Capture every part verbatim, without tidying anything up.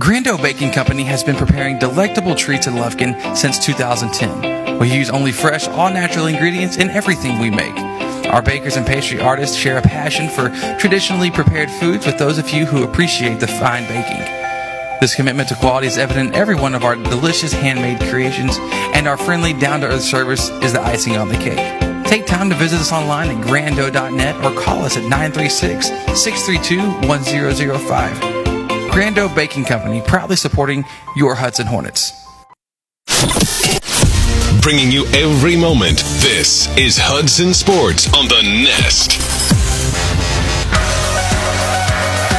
Grando Baking Company has been preparing delectable treats in Lufkin since two thousand ten. We use only fresh, all-natural ingredients in everything we make. Our bakers and pastry artists share a passion for traditionally prepared foods with those of you who appreciate the fine baking. This commitment to quality is evident in every one of our delicious handmade creations, and our friendly, down-to-earth service is the icing on the cake. Take time to visit us online at grando dot net or call us at nine three six, six three two, one zero zero five. Grando Baking Company, proudly supporting your Hudson Hornets. Bringing you every moment, this is Hudson Sports on The Nest.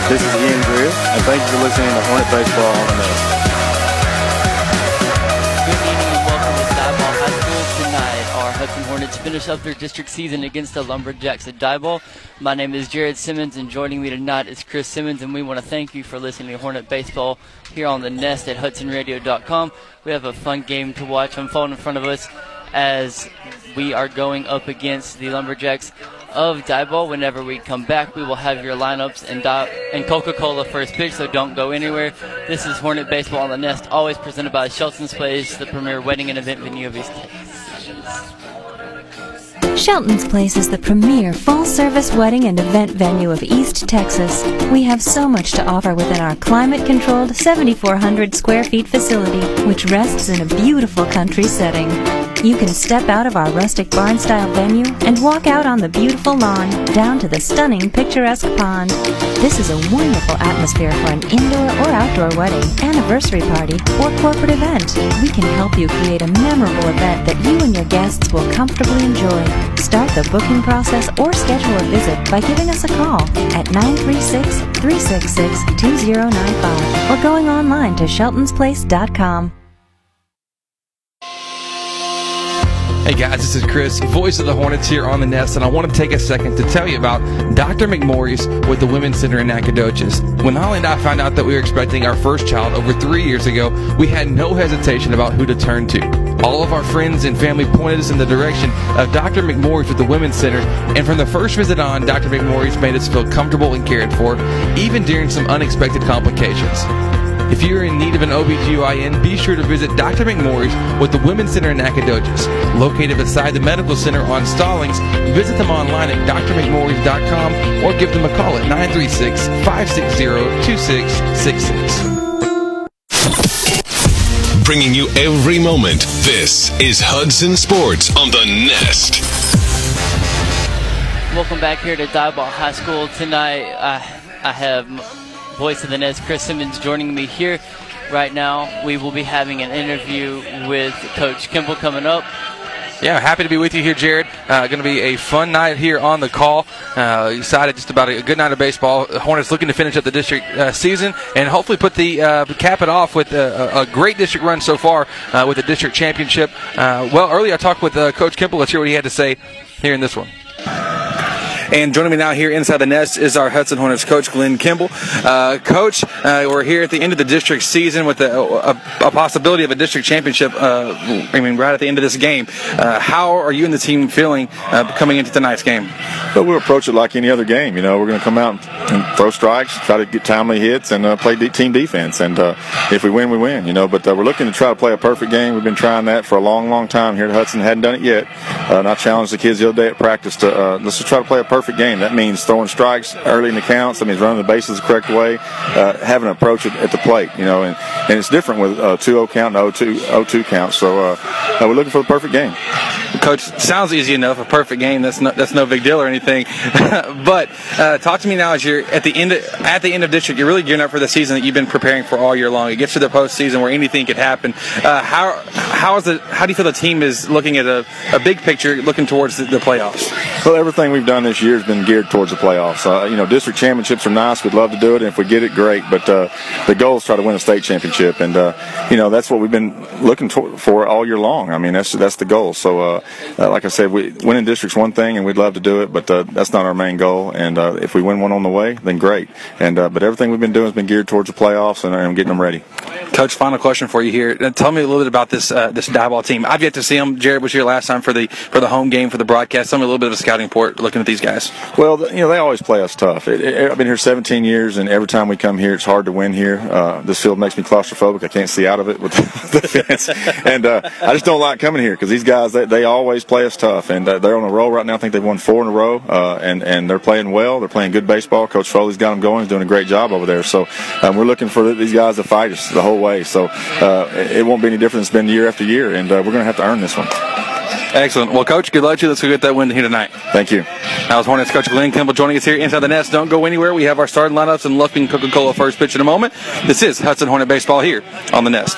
This is Ian Greer, and thank you for listening to Hornet Baseball on The Nest. Good evening and welcome to Diboll High School. Tonight, our Hudson Hornets finish up their district season against the Lumberjacks at Diboll. My name is Jared Simmons, and joining me tonight is Chris Simmons, and we want to thank you for listening to Hornet Baseball here on The Nest at Hudson Radio dot com. We have a fun game to watch unfold in front of us as we are going up against the Lumberjacks of Diboll. Whenever we come back, we will have your lineups and, di- and Coca-Cola first pitch, so don't go anywhere. This is Hornet Baseball on The Nest, always presented by Shelton's Place, the premier wedding and event venue of East Texas. Shelton's Place is the premier full-service wedding and event venue of East Texas. We have so much to offer within our climate-controlled seven thousand four hundred square feet facility, which rests in a beautiful country setting. You can step out of our rustic barn-style venue and walk out on the beautiful lawn down to the stunning picturesque pond. This is a wonderful atmosphere for an indoor or outdoor wedding, anniversary party, or corporate event. We can help you create a memorable event that you and your guests will comfortably enjoy. Start the booking process or schedule a visit by giving us a call at nine three six, three six six, two zero nine five or going online to sheltons place dot com. Hey guys, this is Chris, voice of the Hornets here on The Nest, and I want to take a second to tell you about Doctor McMorris with the Women's Center in Nacogdoches. When Holly and I found out that we were expecting our first child over three years ago, we had no hesitation about who to turn to. All of our friends and family pointed us in the direction of Doctor McMorris with the Women's Center, and from the first visit on, Doctor McMorris made us feel comfortable and cared for, even during some unexpected complications. If you're in need of an O B G Y N, be sure to visit Doctor McMorris with the Women's Center in Nacogdoches. Located beside the Medical Center on Stallings, visit them online at dr mcmorris dot com or give them a call at nine three six, five six zero, two six six six. Bringing you every moment, this is Hudson Sports on The Nest. Welcome back here to Diboll High School. Tonight, I, I have... voice of The Nest, Chris Simmons, joining me here right now. We will be having an interview with Coach Kimball coming up. Yeah, happy to be with you here, Jared. Uh, going to be a fun night here on the call. Uh, excited just about a good night of baseball. Hornets looking to finish up the district uh, season and hopefully put the uh, cap it off with a, a great district run so far uh, with the district championship. Uh, well, earlier I talked with uh, Coach Kimball. Let's hear what he had to say here in this one. And joining me now here inside The Nest is our Hudson Hornets coach, Glenn Kimball. Uh, coach, uh, we're here at the end of the district season with a, a, a possibility of a district championship, uh, I mean, right at the end of this game. Uh, how are you and the team feeling uh, coming into tonight's game? Well, we'll approach it like any other game. You know, we're going to come out and throw strikes, try to get timely hits, and uh, play de- team defense. And uh, if we win, we win, you know. But uh, we're looking to try to play a perfect game. We've been trying that for a long, long time here at Hudson. Hadn't done it yet. Uh, and I challenged the kids the other day at practice to uh, let's just try to play a perfect Perfect game. That means throwing strikes early in the counts. That means running the bases the correct way, uh, having an approach at, at the plate, you know, and, and it's different with uh, two oh count and oh two count. So uh, uh, we're looking for the perfect game. Coach, sounds easy enough. A perfect game. That's no, that's no big deal or anything. But uh, talk to me now as you're at the end of, at the end of district. You're really gearing up for the season that you've been preparing for all year long. It gets to the postseason where anything could happen. Uh, how how is the how do you feel the team is looking at a, a big picture, looking towards the, the playoffs? Well, everything we've done this year has been geared towards the playoffs. Uh, you know, district championships are nice. We'd love to do it, and if we get it, great. But uh, the goal is try to win a state championship, and uh, you know that's what we've been looking to- for all year long. I mean, that's that's the goal. So. Uh, Uh, like I said, we, winning district's one thing, and we'd love to do it, but uh, that's not our main goal. And uh, if we win one on the way, then great. And uh, but everything we've been doing has been geared towards the playoffs and, and getting them ready. Coach, final question for you here. Tell me a little bit about this uh, this Diboll team. I've yet to see them. Jared was here last time for the for the home game for the broadcast. Tell me a little bit of a scouting report looking at these guys. Well, you know, they always play us tough. It, it, I've been here seventeen years, and every time we come here, it's hard to win here. Uh, this field makes me claustrophobic. I can't see out of it with the fence. And uh, I just don't like coming here because these guys, they, they always play us tough. And uh, they're on a roll right now. I think they've won four in a row, uh, and, and they're playing well. They're playing good baseball. Coach Foley's got them going. He's doing a great job over there. So um, we're looking for these guys to fight us the whole way. So uh, it won't be any different. It's been year after year, and uh, we're going to have to earn this one. Excellent. Well, Coach, good luck to you. Let's go get that win here tonight. Thank you. That was Hornets Coach Glenn Kimball joining us here inside the Nest. Don't go anywhere. We have our starting lineups and Luffing Coca-Cola first pitch in a moment. This is Hudson Hornet Baseball here on the Nest.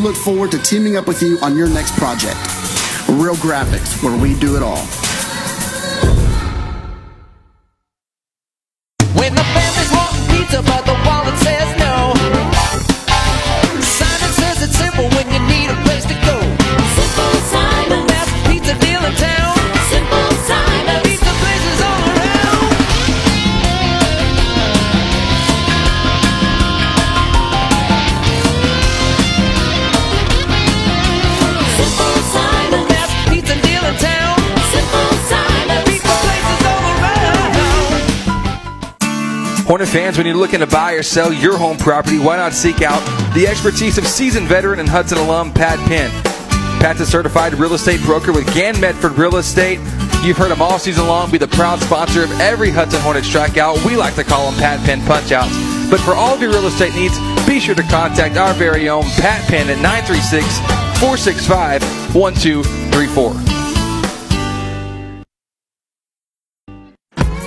look forward to teaming up with you on your next project. Real Graphics, where we do it all. When the family's wanting pizza, but the wallet says no. Simon says it's simple when you need a place to go. Simple Simon. The best pizza deal in town. Simple Simon. Pizza places all around. Simple Simon. The best pizza deal in town. Simple Simon. Pizza places all around. Hornet fans, when you're looking to buy or sell your home property, why not seek out the expertise of seasoned veteran and Hudson alum Pat Penn. Pat's a certified real estate broker with Gann Medford Real Estate. You've heard him all season long be the proud sponsor of every Hudson Hornets strikeout. We like to call them Pat Penn punchouts. But for all of your real estate needs, be sure to contact our very own Pat Penn at nine three six, four six five, one two three four.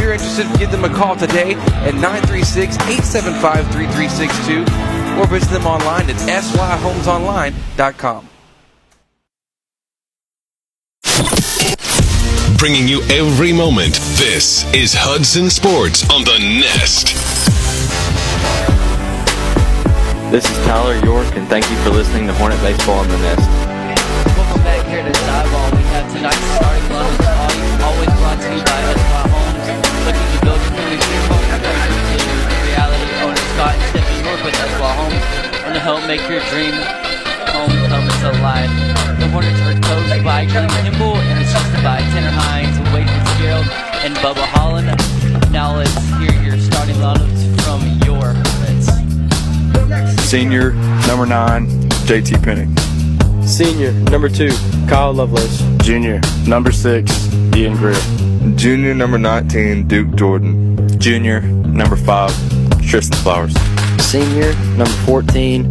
If you're interested, give them a call today at nine three six, eight seven five, three three six two or visit them online at S Y homes online dot com. Bringing you every moment, this is Hudson Sports on the Nest. This is Tyler York, and thank you for listening to Hornet Baseball on the Nest. Welcome back here to Diboll. We have tonight's starting lineup, always brought to you by S Y Homes. Looking to build a community here, in reality, owner Scott and Stephanie York with S Y Homes, and to help make your dream home come alive. The Hornets are coached by Glenn Kimball and assisted by Tanner Hines, Wade Fitzgerald, and Bubba Holland. Now let's hear your starting lineups from your Hornets. Senior, number nine, J T. Penning. Senior, number two, Kyle Lovelace. Junior, number six, Ian Greer. Junior, number nineteen, Duke Jordan. Junior, number five, Tristan Flowers. Senior, number fourteen,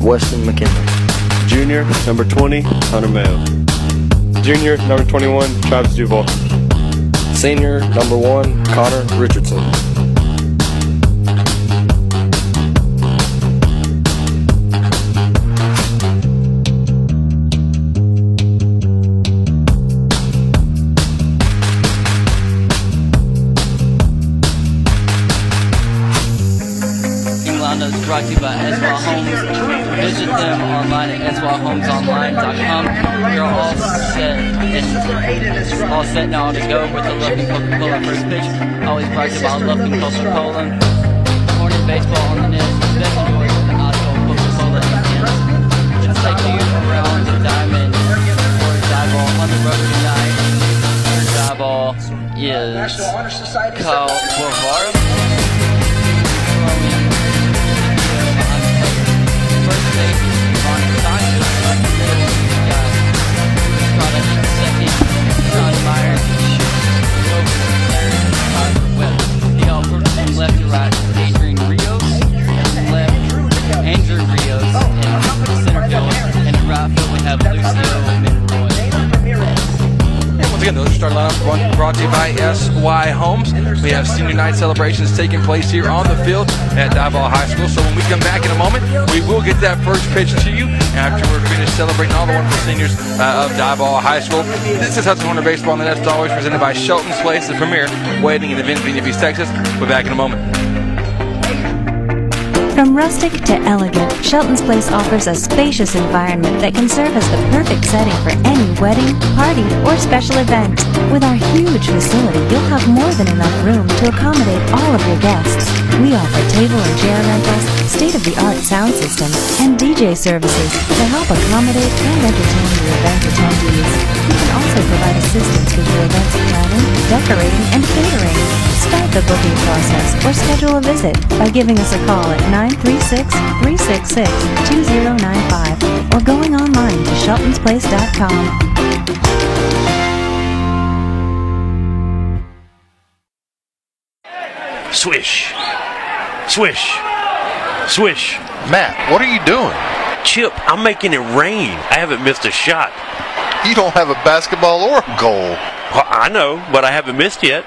Weston McKinley. Junior, number twenty, Hunter Mayo. Junior, number twenty-one, Travis Duval. Senior, number one, Connor Richardson. Brought to you by S Y Homes. Visit them online at S Y homes online dot com. We are all set and all set now to go with the Luffing Coca-Cola first pitch. Always brought to you by Luffing Coca-Cola. Hornet Baseball on the Nest. Best enjoy the Oswald Coca-Cola weekend. Let's take you around the diamond for a Diboll on the road tonight. Our Diboll is Carl Guevara. Brought to you by S Y. Homes. We have senior night celebrations taking place here on the field at Diboll High School. So when we come back in a moment, we will get that first pitch to you after we're finished celebrating all the wonderful seniors uh, of Diboll High School. This is Hudson Hornet Baseball, and the Nest always presented by Shelton's Place, the premier wedding and event venue in East Texas. We're back in a moment. From rustic to elegant, Shelton's Place offers a spacious environment that can serve as the perfect setting for any wedding, party, or special event. With our huge facility, you'll have more than enough room to accommodate all of your guests. We offer table and chair rentals, state-of-the-art sound system, and D J services to help accommodate and entertain your event attendees. We can also provide assistance with your event's planning, decorating, and catering. Start the booking process or schedule a visit by giving us a call at nine three six, three six six, two zero nine five or going online to Shelton's Place dot com. Swish, swish, swish. Matt, what are you doing? Chip, I'm making it rain. I haven't missed a shot. You don't have a basketball or a goal. Well, I know, but I haven't missed yet.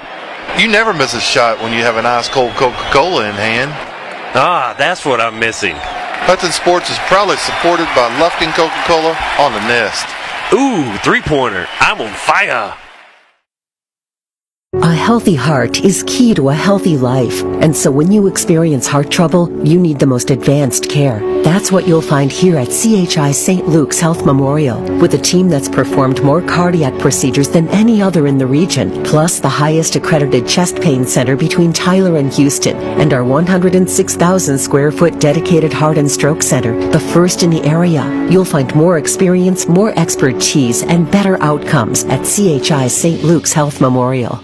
You never miss a shot when you have an ice-cold Coca-Cola in hand. Ah, that's what I'm missing. Hudson Sports is proudly supported by Lufkin Coca-Cola on the Nest. Ooh, three-pointer. I'm on fire. A healthy heart is key to a healthy life, and so when you experience heart trouble, you need the most advanced care. That's what you'll find here at C H I Saint Luke's Health Memorial, with a team that's performed more cardiac procedures than any other in the region, plus the highest accredited chest pain center between Tyler and Houston, and our one hundred six thousand square foot dedicated heart and stroke center, the first in the area. You'll find more experience, more expertise, and better outcomes at C H I Saint Luke's Health Memorial.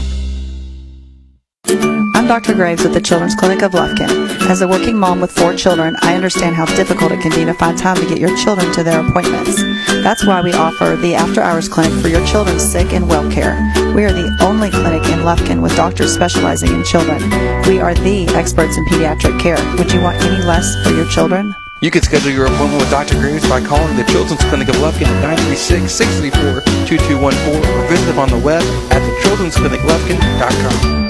I'm Doctor Graves with the Children's Clinic of Lufkin. As a working mom with four children, I understand how difficult it can be to find time to get your children to their appointments. That's why we offer the After Hours Clinic for your children's sick and well care. We are the only clinic in Lufkin with doctors specializing in children. We are the experts in pediatric care. Would you want any less for your children? You can schedule your appointment with Doctor Graves by calling the Children's Clinic of Lufkin at nine three six, six three four, two two one four or visit them on the web at the children's clinic lufkin dot com.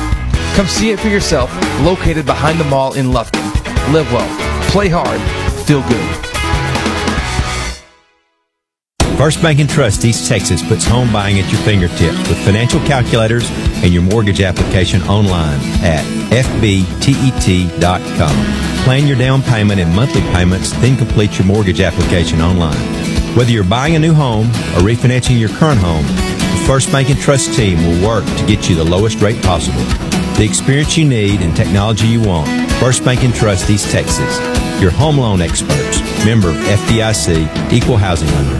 Come see it for yourself, located behind the mall in Lufkin. Live well, play hard, feel good. First Bank and Trust East Texas puts home buying at your fingertips with financial calculators and your mortgage application online at f b t e t dot com. Plan your down payment and monthly payments, then complete your mortgage application online. Whether you're buying a new home or refinancing your current home, the First Bank and Trust team will work to get you the lowest rate possible. The experience you need and technology you want. First Bank and Trust East Texas. Your home loan experts. Member F D I C. Equal housing lender.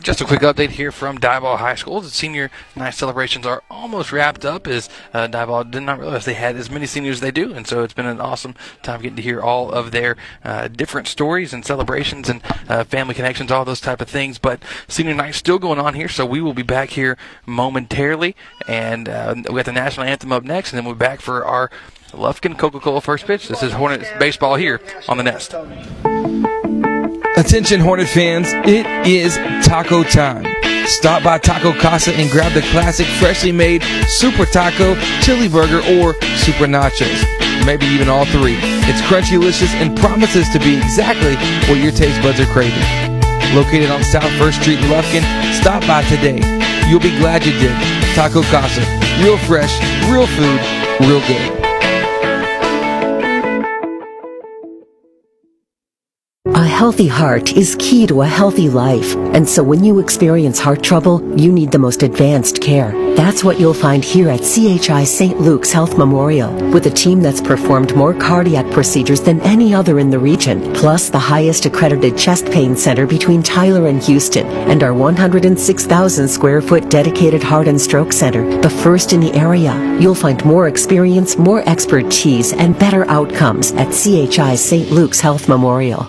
Just a quick update here from Diboll High School. The senior night celebrations are almost wrapped up, as uh, Diboll did not realize they had as many seniors as they do, and so it's been an awesome time getting to hear all of their uh, different stories and celebrations and uh, family connections, all those type of things. But senior night's still going on here, so we will be back here momentarily, and uh, we got the national anthem up next, and then we'll be back for our Lufkin Coca-Cola first pitch. This is Hornets baseball here on The Nest. Attention Hornet fans, it is taco time. Stop by Taco Casa and grab the classic freshly made Super Taco, Chili Burger, or Super Nachos. Maybe even all three. It's crunchy-licious and promises to be exactly what your taste buds are craving. Located on South First Street in Lufkin, stop by today. You'll be glad you did. Taco Casa. Real fresh, real food, real good. A healthy heart is key to a healthy life, and so when you experience heart trouble, you need the most advanced care. That's what you'll find here at C H I Saint Luke's Health Memorial, with a team that's performed more cardiac procedures than any other in the region, plus the highest accredited chest pain center between Tyler and Houston, and our one hundred six thousand square foot dedicated heart and stroke center, the first in the area. You'll find more experience, more expertise, and better outcomes at C H I Saint Luke's Health Memorial.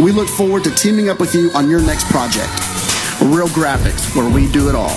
We look forward to teaming up with you on your next project. Real Graphics, where we do it all.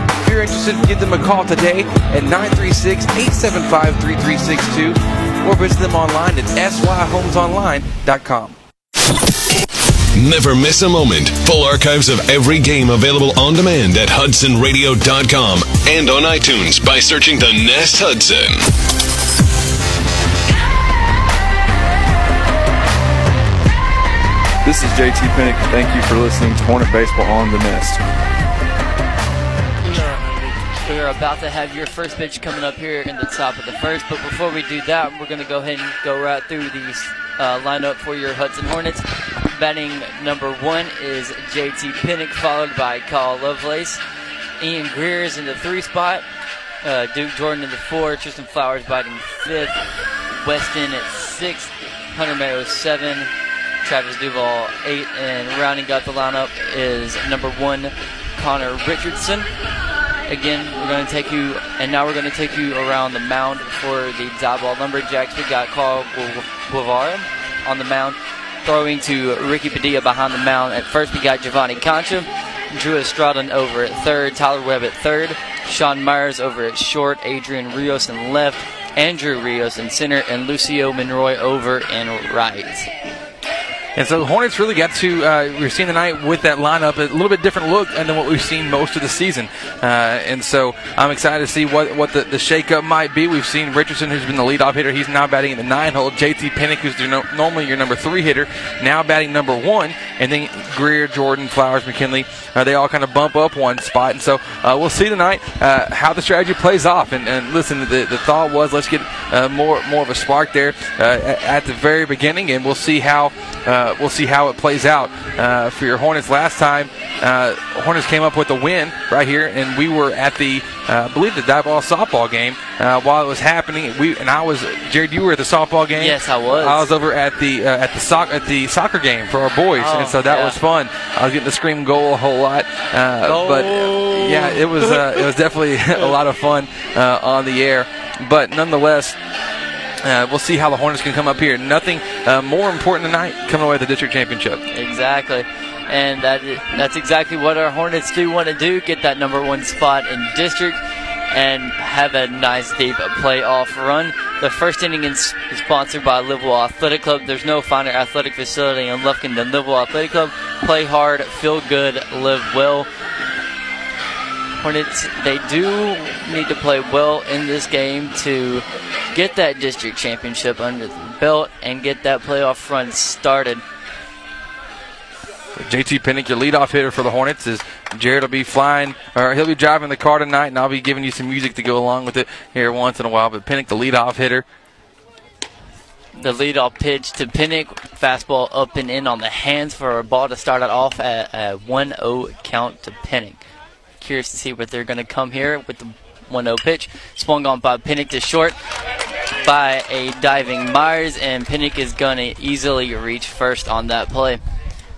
If you're interested, give them a call today at nine three six, eight seven five, three three six two or visit them online at S Y homes online dot com. Never miss a moment. Full archives of every game available on demand at Hudson Radio dot com and on iTunes by searching The Nest Hudson. This is J T Penning. Thank you for listening to Hornet Baseball on The Nest. We're about to have your first pitch coming up here in the top of the first, but before we do that, we're going to go ahead and go right through the uh, lineup for your Hudson Hornets. Batting number one is J T Penning, followed by Kyle Lovelace. Ian Greer is in the three spot. Uh, Duke Jordan in the four. Tristan Flowers batting fifth. Weston at sixth. Hunter Mayo seven. Travis Duval, eight, and rounding out the lineup is number one, Connor Richardson. Again, we're going to take you, and now we're going to take you around the mound for the Diboll Lumberjacks. We got Carl Guevara on the mound, throwing to Ricky Padilla behind the mound. At first, we got Giovanni Concha, Drew Estrada over at third, Tyler Webb at third, Sean Myers over at short, Adrian Rios in left, Andrew Rios in center, and Lucio Monroy over in right. And so Hornets really got to, uh, we're seeing tonight with that lineup, a little bit different look than what we've seen most of the season. Uh, and so I'm excited to see what, what the, the shakeup might be. We've seen Richardson, who's been the leadoff hitter, he's now batting in the nine hole. J T. Penning, who's their no, normally your number three hitter, now batting number one. And then Greer, Jordan, Flowers, McKinley, uh, they all kind of bump up one spot. And so uh, we'll see tonight uh, how the strategy plays off. And, and listen, the, the thought was let's get uh, more, more of a spark there uh, at the very beginning, and we'll see how uh, we'll see how it plays out uh, for your Hornets. Last time, uh, Hornets came up with a win right here, and we were at the uh, I believe the Diboll softball game uh, while it was happening. We and I was Jared. You were at the softball game. Yes, I was. I was over at the uh, at the soc- at the soccer game for our boys, oh, and so that yeah. was fun. I was getting to scream goal a whole lot, uh, goal. but uh, yeah, it was uh, it was definitely a lot of fun uh, on the air. But nonetheless. Uh, we'll see how the Hornets can come up here. Nothing uh, more important tonight coming away with the district championship. Exactly. And that is, that's exactly what our Hornets do want to do, get that number one spot in district and have a nice deep playoff run. The first inning is sponsored by Livewell Athletic Club. There's no finer athletic facility in Lufkin than Livewell Athletic Club. Play hard, feel good, live well. Hornets, they do need to play well in this game to get that district championship under the belt and get that playoff run started. J T. Pennick, your leadoff hitter for the Hornets, is Jared will be flying, or he'll be driving the car tonight, and I'll be giving you some music to go along with it here once in a while. But Pennick, the leadoff hitter. The leadoff pitch to Pennick, fastball up and in on the hands for a ball to start it off at a one oh count to Pennick. Curious to see what they're going to come here with the one oh pitch. Swung on by Pennick to short by a diving Myers, and Pennick is going to easily reach first on that play.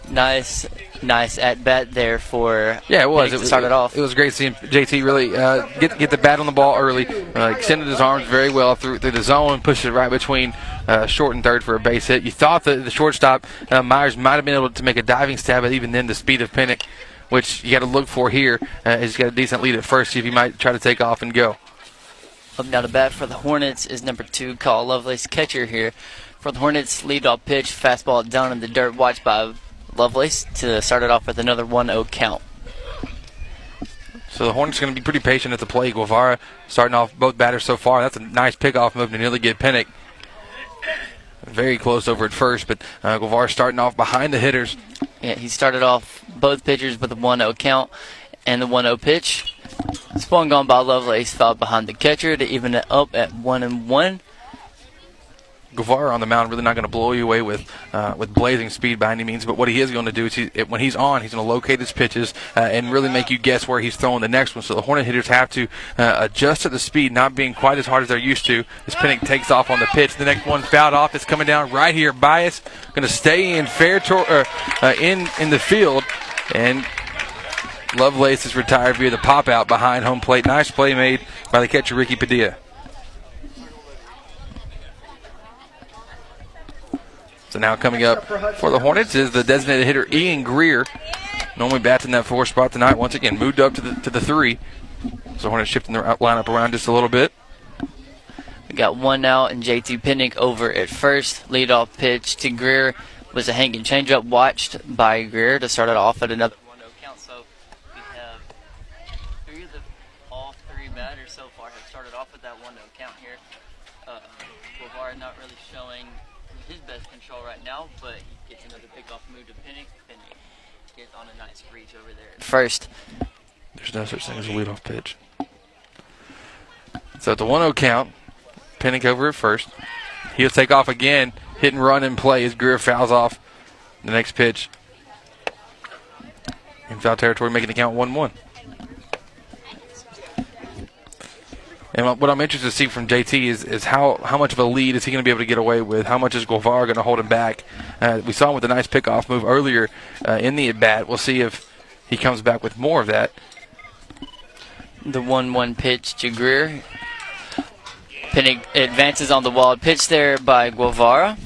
Nice, nice at bat there for yeah, it was. Pennick to start it off. It was great seeing J T really uh, get get the bat on the ball early. Uh, extended his arms very well through through the zone, pushed it right between uh, short and third for a base hit. You thought that the shortstop uh, Myers might have been able to make a diving stab, but even then the speed of Pennick, which you got to look for here. Uh, he's got a decent lead at first. See if he might try to take off and go. Up now to bat for the Hornets is number two, Kyle Lovelace, catcher here. For the Hornets, leadoff pitch, fastball down in the dirt, watched by Lovelace to start it off with another one oh count. So the Hornets are going to be pretty patient at the plate. Guevara starting off both batters so far. That's a nice pickoff move to nearly get Pennick. Very close over at first, but uh, Guevara starting off behind the hitters. Yeah, he started off both pitchers with a one oh count and the one oh pitch. Swung on by Lovelace, fouled behind the catcher to even it up at one and one. Guevara on the mound, really not going to blow you away with uh, with blazing speed by any means, but what he is going to do is he, when he's on, he's going to locate his pitches uh, and really make you guess where he's throwing the next one. So the Hornet hitters have to uh, adjust to the speed, not being quite as hard as they're used to. As Pennick takes off on the pitch, the next one fouled off. It's coming down right here. Bias going to stay in fair tor- or, uh, in in the field, and Lovelace is retired via the pop out behind home plate. Nice play made by the catcher Ricky Padilla. So now coming up for the Hornets is the designated hitter Ian Greer. Normally bats in that four spot tonight. Once again, moved up to the to the three. So Hornets shifting their lineup around just a little bit. We got one out and J T. Pennick over at first. Leadoff pitch to Greer was a hanging changeup, watched by Greer to start it off at another one oh count. So we have three of the all three batters so far have started off with that one oh count here. Uh, Guevara not really showing his best control right now, but he gets another pickoff move to Pennick. Pennick gets on a nice reach over there. First. There's no such thing as a leadoff pitch. So at the one oh count, Pennick over at first. He'll take off again. Hit and run in play as Greer fouls off the next pitch. In foul territory, making the count one one. And what I'm interested to see from J T is, is how, how much of a lead is he going to be able to get away with? How much is Guevara going to hold him back? Uh, we saw him with a nice pickoff move earlier uh, in the at-bat. We'll see if he comes back with more of that. The one one pitch to Greer. Pennick advances on the wild pitch there by Guevara.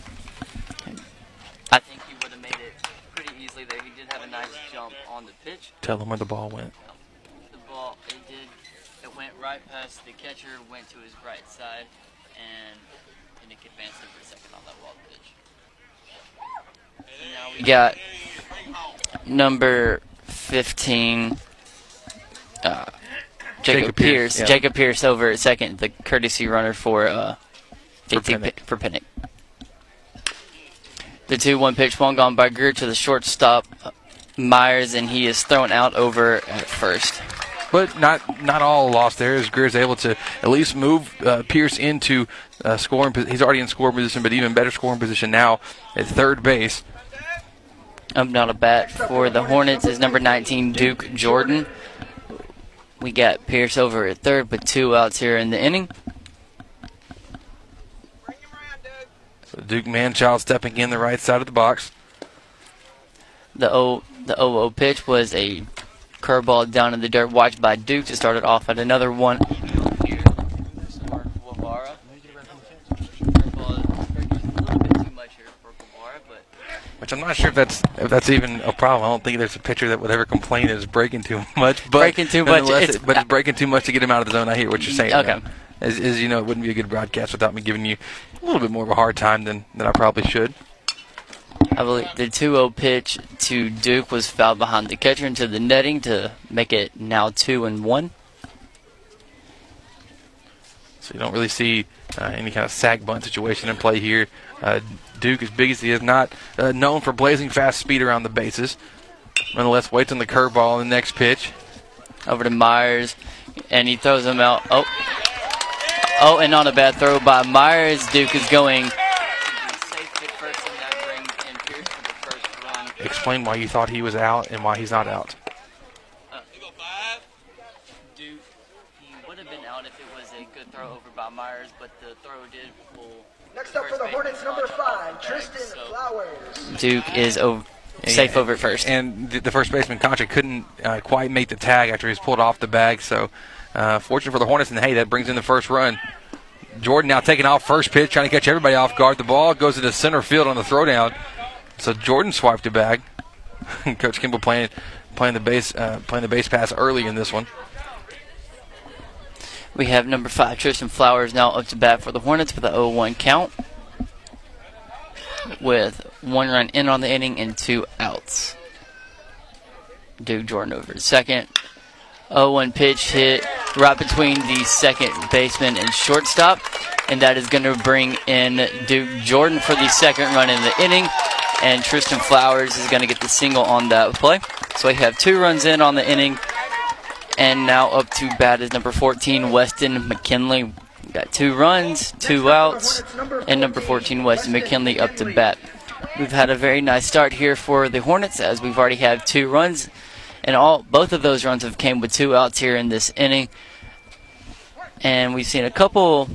I think he would have made it pretty easily there. He did have a nice jump on the pitch. Tell him where the ball went. Right past the catcher, went to his right side, and Pennick advanced it for a second on that wall pitch. We got number fifteen, uh, Jacob, Jacob Pierce. Pierce yeah. Jacob Pierce over at second, the courtesy runner for uh, J T for Pennick. The two one pitch, one gone by Greer to the shortstop, Myers, and he is thrown out over at first. But not not all lost there, as Greer's able to at least move uh, Pierce into uh, scoring position. He's already in scoring position, but even better scoring position now at third base. Up now to bat for the Hornets is number nineteen, Duke Jordan. We got Pierce over at third, but two outs here in the inning. So Duke Manchild stepping in the right side of the box. The O the oh oh pitch was a curveball down in the dirt, watched by Duke to start it off at another one. Which I'm not sure if that's if that's even a problem. I don't think there's a pitcher that would ever complain that it's breaking too much. But breaking too much. It's, it, but it's breaking too much to get him out of the zone. I hear what you're saying. Okay. As, as you know, it wouldn't be a good broadcast without me giving you a little bit more of a hard time than, than I probably should. I believe the two oh pitch to Duke was fouled behind the catcher into the netting to make it now two and one. So you don't really see uh, any kind of sack bunt situation in play here. Uh, Duke, as big as he is, not uh, known for blazing fast speed around the bases. Nonetheless, waits on the curveball on the next pitch. Over to Myers, and he throws him out. Oh, oh, and on a bad throw by Myers, Duke is going. Explain why you thought he was out and why he's not out. Uh, Duke, he would have been out if it was a good throw over by Myers, but the throw did pull. Next up for the Hornets, number five, Tristan Flowers. Duke is over, yeah, safe yeah. over at first. And the, the first baseman, Concha, couldn't uh, quite make the tag after he was pulled off the bag. So, uh, fortunate for the Hornets, and hey, that brings in the first run. Jordan now taking off first pitch, trying to catch everybody off guard. The ball goes to the center field on the throwdown. So Jordan swiped a bag. Coach Kimball playing playing the base uh, playing the base pass early in this one. We have number five, Tristan Flowers, now up to bat for the Hornets with an oh one count, with one run in on the inning and two outs. Duke Jordan over to second. oh one pitch hit right between the second baseman and shortstop, and that is going to bring in Duke Jordan for the second run in the inning. And Tristan Flowers is going to get the single on that play. So we have two runs in on the inning. And now up to bat is number fourteen, Weston McKinley. Got two runs, two outs, and number fourteen, Weston McKinley, up to bat. We've had a very nice start here for the Hornets, as we've already had two runs. And all both of those runs have came with two outs here in this inning. And we've seen a couple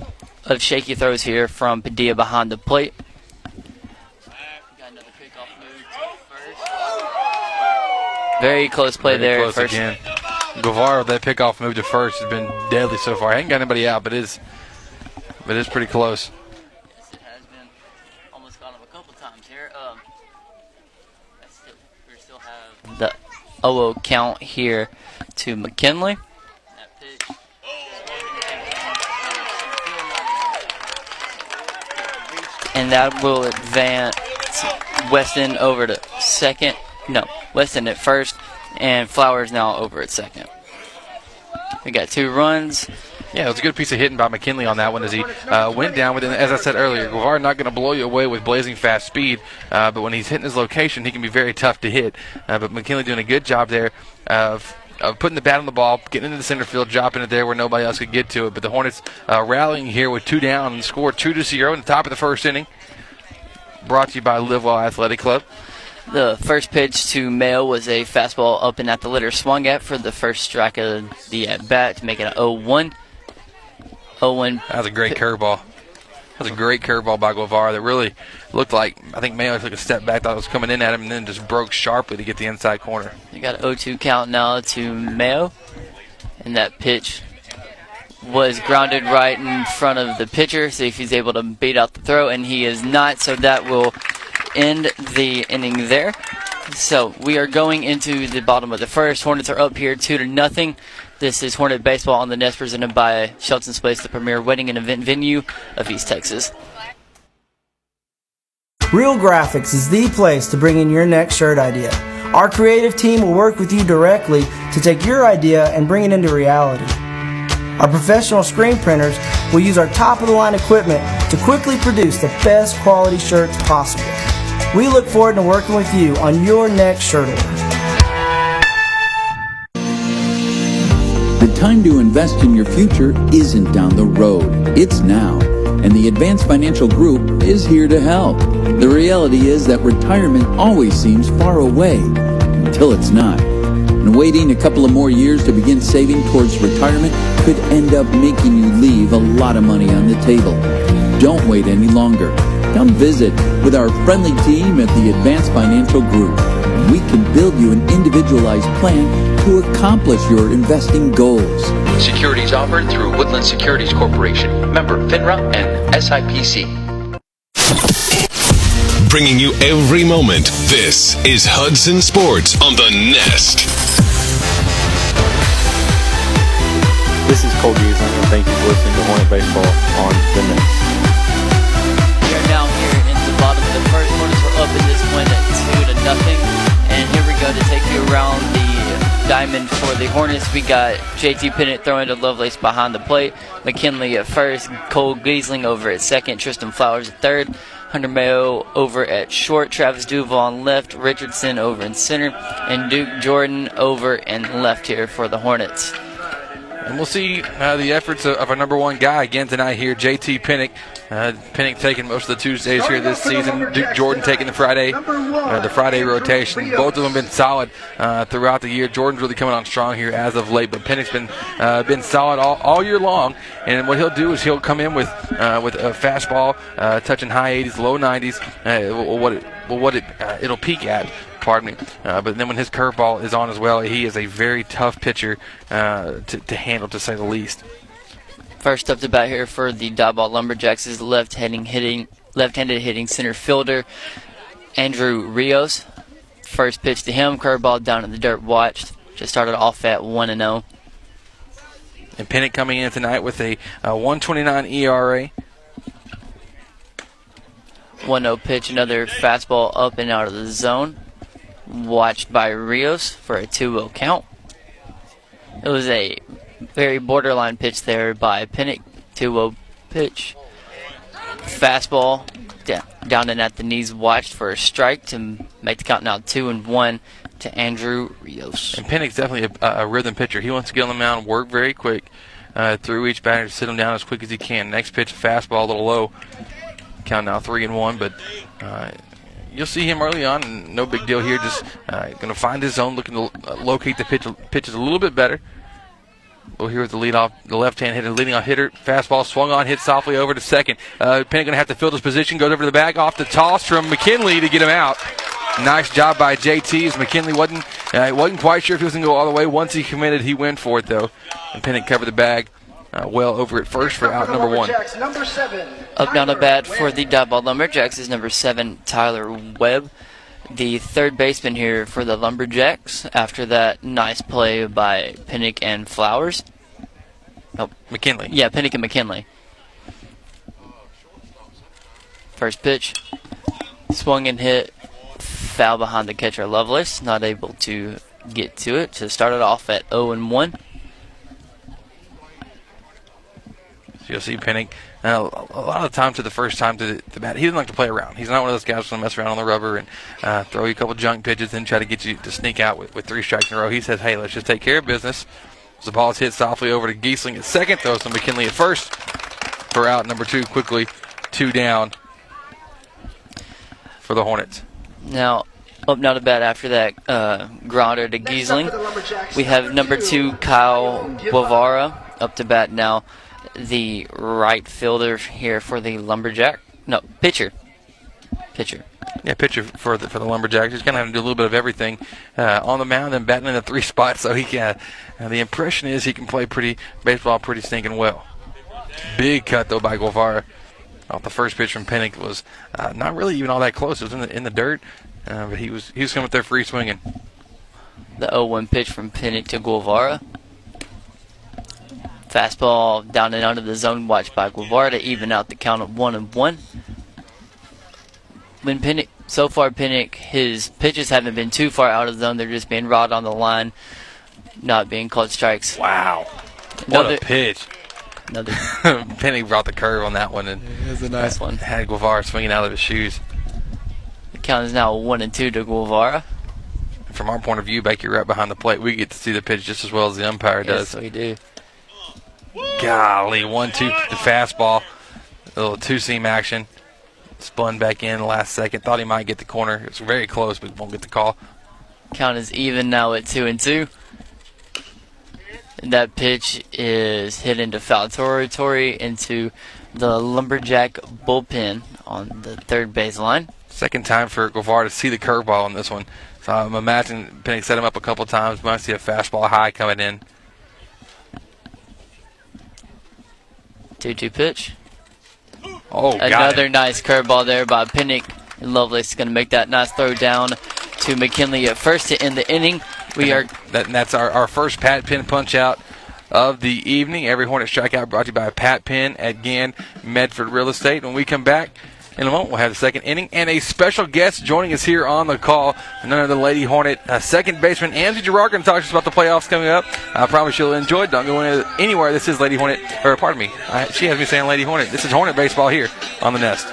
of shaky throws here from Padilla behind the plate. Very close play Very there close at first. Again. Guevara, that pickoff move to first has been deadly so far. I ain't got anybody out, but it's but it's pretty close. Yes, it has been. Almost got him a couple times here. Um, still, we still have the oh oh count here to McKinley. That pitch. Oh. And that will advance Weston over to second. No, Weston at first, and Flowers now over at second. We got two runs. Yeah, it was a good piece of hitting by McKinley on that one as he uh, went down with it. As I said earlier, Guevara not going to blow you away with blazing fast speed, uh, but when he's hitting his location, he can be very tough to hit. Uh, but McKinley doing a good job there of, of putting the bat on the ball, getting into the center field, dropping it there where nobody else could get to it. But the Hornets uh, rallying here with two down and score two to zero in the top of the first inning. Brought to you by Livewell Athletic Club. The first pitch to Mayo was a fastball up and at the litter, swung at for the first strike of the at-bat to make it an oh one. oh one. That was a great curveball. That was a great curveball by Guevara that really looked like, I think Mayo took a step back, thought it was coming in at him, and then just broke sharply to get the inside corner. You got an oh two count now to Mayo, and that pitch was grounded right in front of the pitcher, see if he's able to beat out the throw, and he is not, so that will end the inning there. So we are going into the bottom of the first. Hornets are up here two to nothing. This is Hornet Baseball on the Nest, presented by Shelton's Place, the premier wedding and event venue of East Texas. Real Graphics is the place to bring in your next shirt idea. Our creative team will work with you directly to take your idea and bring it into reality. Our professional screen printers will use our top-of-the-line equipment to quickly produce the best quality shirts possible. We look forward to working with you on your next shirt order. The time to invest in your future isn't down the road, it's now. And the Advanced Financial Group is here to help. The reality is that retirement always seems far away until it's not. And waiting a couple of more years to begin saving towards retirement could end up making you leave a lot of money on the table. Don't wait any longer. Come visit with our friendly team at the Advanced Financial Group. We can build you an individualized plan to accomplish your investing goals. Securities offered through Woodland Securities Corporation, member FINRA and S I P C. Bringing you every moment, this is Hudson Sports on The Nest. This is Cole Giesling, and thank you for listening to Hornet Baseball on The Nest. We are down here in the bottom of the first. Hornets were up in this one at two to nothing, and here we go to take you around the diamond for the Hornets. We got J T. Penning throwing to Lovelace behind the plate, McKinley at first, Cole Giesling over at second, Tristan Flowers at third, Hunter Mayo over at short, Travis Duval on left, Richardson over in center, and Duke Jordan over and left here for the Hornets. And we'll see uh, the efforts of, of our number one guy again tonight here, J T. Penning. Uh, Penning taking most of the Tuesdays here this season. Duke Jordan taking the Friday, uh, the Friday rotation. Both of them been solid uh, throughout the year. Jordan's really coming on strong here as of late, but Penning's been uh, been solid all, all year long. And what he'll do is he'll come in with uh, with a fastball uh, touching high eighties, low nineties. Uh, what it, what it uh, it'll peak at. Pardon me, uh, but then when his curveball is on as well, he is a very tough pitcher uh, to, to handle, to say the least. First up to bat here for the Diboll Lumberjacks is left-handed hitting, left-handed hitting center fielder Andrew Rios. First pitch to him, curveball down in the dirt, watched. Just started off at one and oh. And Pennick coming in tonight with a uh, one twenty-nine E R A. one oh pitch, another fastball up and out of the zone. Watched by Rios for a two oh count. It was a very borderline pitch there by Pennick. two oh pitch. Fastball down and at the knees, watched for a strike to make the count now two and one to Andrew Rios. And Pennick's definitely a, a rhythm pitcher. He wants to get on the mound, work very quick uh, through each batter, sit him down as quick as he can. Next pitch, fastball a little low. Count now three and one, but... Uh, You'll see him early on, and no big deal here. Just uh, going to find his zone, looking to uh, locate the pitch, pitches a little bit better. Well, here with the lead off, the left-hand hitter, leading off hitter, fastball swung on, hit softly over to second. Uh, Pennick going to have to field his position, goes over the bag, off the toss from McKinley to get him out. Nice job by J T, as McKinley wasn't uh, wasn't quite sure if he was going to go all the way. Once he committed, he went for it though, and Pennick covered the bag. Uh, well over at first for out number one. Number seven, up down the bat Webb. For the Diboll Lumberjacks is number seven, Tyler Webb, the third baseman here for the Lumberjacks. After that nice play by Pennick and Flowers. Oh, McKinley. Yeah, Pennick and McKinley. First pitch. Swung and hit. Foul behind the catcher Lovelace. Not able to get to it. So started off at oh and one. You'll see Pennick uh, a lot of times to the first time to the, the bat. He doesn't like to play around. He's not one of those guys who's going to mess around on the rubber and uh, throw you a couple junk pitches and try to get you to sneak out with, with three strikes in a row. He says, hey, let's just take care of business. So the ball is hit softly over to Giesling at second. Throws to McKinley at first for out number two. Quickly two down for the Hornets. Now, up not a bat after that uh, grounder to Giesling. We have number two, Kyle Guevara, up to bat now. The right fielder here for the Lumberjack. No, pitcher. Pitcher. Yeah, pitcher for the for the Lumberjacks. He's going to have to do a little bit of everything uh, on the mound and batting in the three spots. So he can. Uh, the impression is he can play pretty baseball pretty stinking well. Big cut though by Guevara. Off the first pitch from Pennick was uh, not really even all that close. It was in the in the dirt, uh, but he was he was coming up there free swinging. The oh one pitch from Pennick to Guevara. Fastball down and under the zone, watched by Guevara to even out the count of one and one. when Pennick, so far Pennick, his pitches haven't been too far out of the zone. They're just being rawed on the line, not being called strikes. Wow. What another, a pitch. Another. Pennick brought the curve on that one. And it was a nice one. Had Guevara swinging out of his shoes. The count is now one and two to Guevara. From our point of view, back here right behind the plate, we get to see the pitch just as well as the umpire does. Yes, we do. Golly, one two, the fastball. A little two-seam action. Spun back in last second. Thought he might get the corner. It's very close, but won't get the call. Count is even now at two and two. And that pitch is hit into foul territory into the Lumberjack bullpen on the third baseline. Second time for Guevara to see the curveball on this one. So I'm imagining Pennick set him up a couple times. Might see a fastball high coming in. two two pitch. Oh, another nice curveball there by Pennick. And Lovelace is going to make that nice throw down to McKinley at first to end the inning. We are that, and that's our, our first Pat Penn punch-out of the evening. Every Hornet Strikeout brought to you by Pat Penn at Gann Medford Real Estate. When we come back in a moment, we'll have the second inning. And a special guest joining us here on the call, none other than Lady Hornet uh, second baseman Angie Girard, going to talk to us about the playoffs coming up. I promise you'll enjoy it. Don't go anywhere. This is Lady Hornet, or pardon me, I, she has me saying Lady Hornet. This is Hornet Baseball here on The Nest.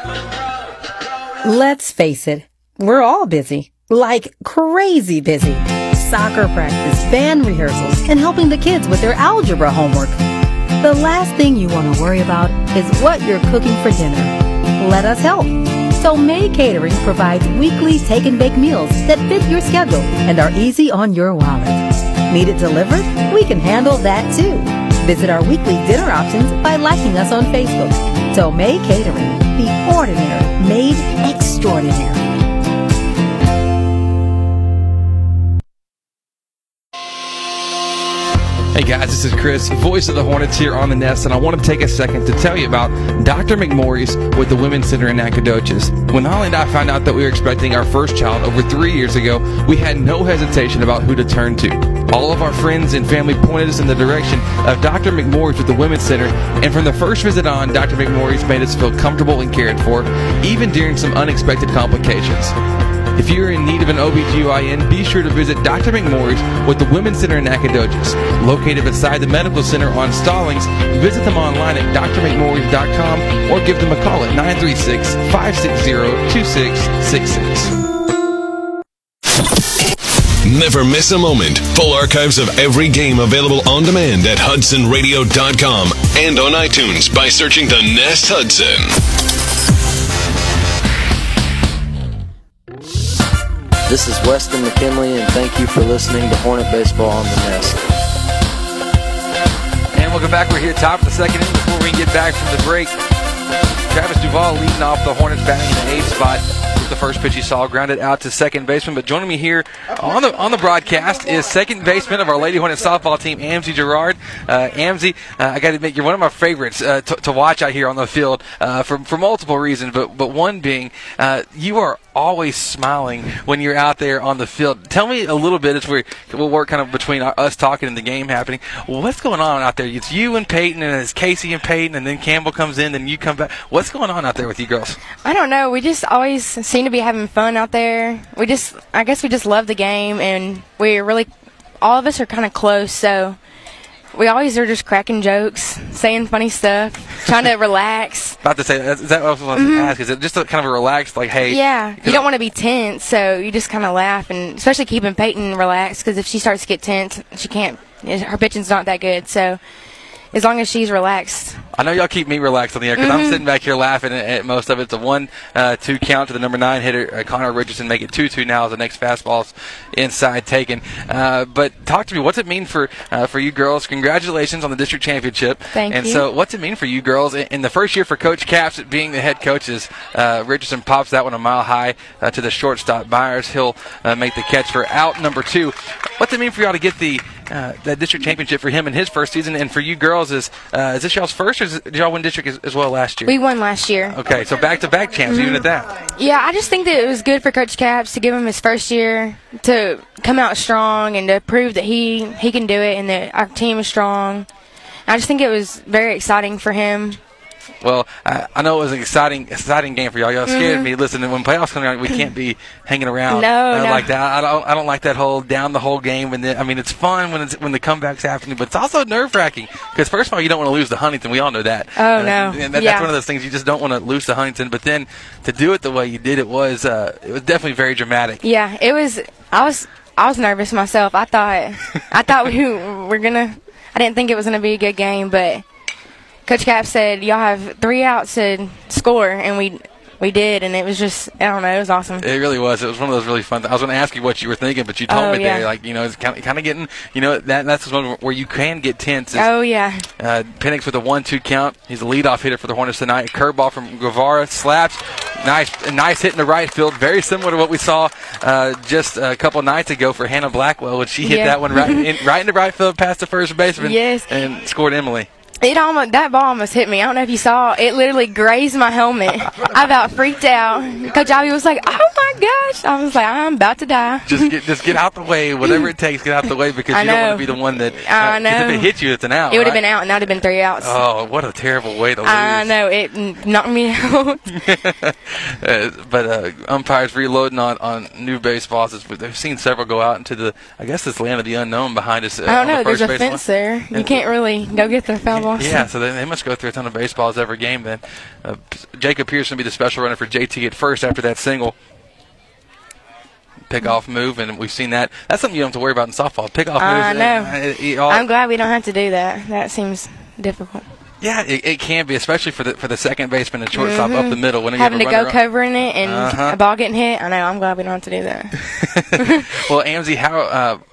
Let's face it, we're all busy, like crazy busy. Soccer practice, band rehearsals, and helping the kids with their algebra homework. The last thing you want to worry about is what you're cooking for dinner. Let us help. So May Catering provides weekly take and bake meals that fit your schedule and are easy on your wallet. Need it delivered? We can handle that too. Visit our weekly dinner options by liking us on Facebook. So May Catering, the ordinary made extraordinary. Hey guys, this is Chris, voice of the Hornets here on The Nest, and I want to take a second to tell you about Doctor McMorris with the Women's Center in Nacogdoches. When Holly and I found out that we were expecting our first child over three years ago, we had no hesitation about who to turn to. All of our friends and family pointed us in the direction of Doctor McMorris with the Women's Center, and from the first visit on, Doctor McMorris made us feel comfortable and cared for, even during some unexpected complications. If you're in need of an O B G Y N, be sure to visit Doctor McMorris with the Women's Center in Nacogdoches. Located beside the Medical Center on Stallings, visit them online at D R M C M O R R I S dot com or give them a call at nine three six, five six zero, two six six six. Never miss a moment. Full archives of every game available on demand at Hudson Radio dot com and on iTunes by searching The Nest Hudson. This is Weston McKinley, and thank you for listening to Hornet Baseball on The Nest. And welcome back. We're here top of the second inning before we get back from the break. Travis Duval leading off the Hornets, batting in the eighth spot with the first pitch he saw, grounded out to second baseman. But joining me here on the on the broadcast is second baseman of our Lady Hornet softball team, Angie Girard. Uh, Angie, uh, I got to admit, you're one of my favorites uh, to, to watch out here on the field uh, for for multiple reasons, but but one being uh, you are always smiling when you're out there on the field. Tell me a little bit, as we we'll work kind of between our, us talking and the game happening. What's going on out there? It's you and Peyton, and it's Casey and Peyton, and then Campbell comes in, and you come back. What's going on out there with you girls? I don't know. We just always seem to be having fun out there. We just, I guess, we just love the game, and we're really, all of us are kind of close, so we always are just cracking jokes, saying funny stuff, trying to relax. About to say, is that what I was going to mm-hmm. ask? Is it just a, kind of a relaxed, like, hey? Yeah, you don't want to be tense, so you just kind of laugh, and especially keeping Peyton relaxed, because if she starts to get tense, she can't, her pitching's not that good, so as long as she's relaxed. I know y'all keep me relaxed on the air, because mm-hmm. I'm sitting back here laughing at, at most of it. It's a one two uh, count to the number nine hitter, uh, Connor Richardson, make it two two now as the next fastball's inside taken. Uh, but talk to me, what's it mean for uh, for you girls? Congratulations on the district championship. Thank and you. And so what's it mean for you girls? In, in the first year for Coach Capps being the head coach, is, uh, Richardson pops that one a mile high uh, to the shortstop, Myers. He'll uh, make the catch for out number two. What's it mean for y'all to get the uh, that district championship for him in his first season, and for you girls? Is uh, is this y'all's first, or is, did y'all win district as, as well last year? We won last year. Okay, so back-to-back champs, mm-hmm. even at that. Yeah, I just think that it was good for Coach Capps to give him his first year to come out strong and to prove that he, he can do it and that our team is strong. I just think it was very exciting for him. Well, I, I know it was an exciting exciting game for y'all. Y'all scared mm-hmm. me. Listen, when playoffs come around, we can't be hanging around no, uh, no. like that. I don't I don't like that whole down the whole game. And then, I mean, it's fun when it's, when the comeback's happening, but it's also nerve-wracking because, first of all, you don't want to lose to Huntington. We all know that. Oh, uh, no. And that, yeah. that's one of those things. You just don't want to lose to Huntington. But then to do it the way you did, it was uh, it was definitely very dramatic. Yeah, it was – I was I was nervous myself. I thought I thought we were going to – I didn't think it was going to be a good game, but – Coach Cap said, y'all have three outs to score, and we we did, and it was just, I don't know, it was awesome. It really was. It was one of those really fun things. I was going to ask you what you were thinking, but you told oh, me yeah. there, like, you know, it's kind of, kind of getting, you know, that that's one where you can get tense. It's, oh, yeah. Uh, Penix with a one two count. He's a leadoff hitter for the Hornets tonight. Curveball from Guevara, slaps. Nice nice hit in the right field, very similar to what we saw uh, just a couple nights ago for Hannah Blackwell when she hit yeah. that one right in, right in the right field past the first baseman yes. and scored Emily. It almost that ball almost hit me. I don't know if you saw. It literally grazed my helmet. I about freaked out. Coach Ivy was like, "Oh my gosh!" I was like, "I'm about to die." Just get just get out the way. Whatever it takes, get out the way because I you know. don't want to be the one that. Uh, I know. If it hit you, it's an out. It would have right? been out, and that'd have been three outs. Oh, what a terrible way to lose! I know it knocked me out. uh, but uh, umpires reloading on, on new baseballs. They've seen several go out into the. I guess this land of the unknown behind us. Uh, I don't know. The there's a fence line there. You and can't really go get the foul ball. Yeah, so they, they must go through a ton of baseballs every game then. Uh, Jacob Pierce will be the special runner for J T at first after that single. Pick-off move, and we've seen that. That's something you don't have to worry about in softball. Pick-off uh, moves. I know. Uh, I'm glad we don't have to do that. That seems difficult. Yeah, it, it can be, especially for the for the second baseman and shortstop mm-hmm. up the middle. When Having to go up. covering it and uh-huh. a ball getting hit. I know. I'm glad we don't have to do that. Well, Amzie, how uh, –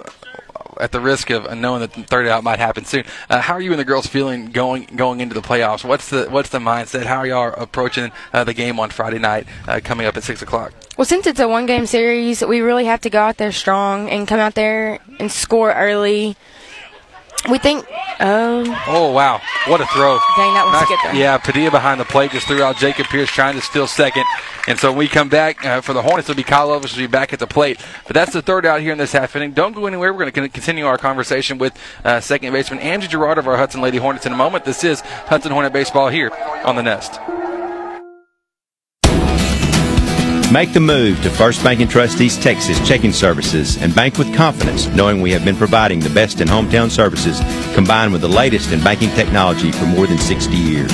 at the risk of knowing that the third out might happen soon, uh, how are you and the girls feeling going going into the playoffs? What's the what's the mindset? How are y'all approaching uh, the game on Friday night uh, coming up at six o'clock? Well, since it's a one-game series, we really have to go out there strong and come out there and score early. We think – oh. Oh, wow. What a throw. Dang, that was nice. Good throw. Yeah, Padilla behind the plate just threw out Jacob Pierce trying to steal second. And so when we come back uh, for the Hornets, it'll be Kyle Lovelace will be back at the plate. But that's the third out here in this half inning. Don't go anywhere. We're going to continue our conversation with uh, second baseman Angie Girard of our Hudson Lady Hornets in a moment. This is Hudson Hornet Baseball here on The Nest. Make the move to First Bank and Trust East Texas Checking Services and bank with confidence, knowing we have been providing the best in hometown services combined with the latest in banking technology for more than sixty years.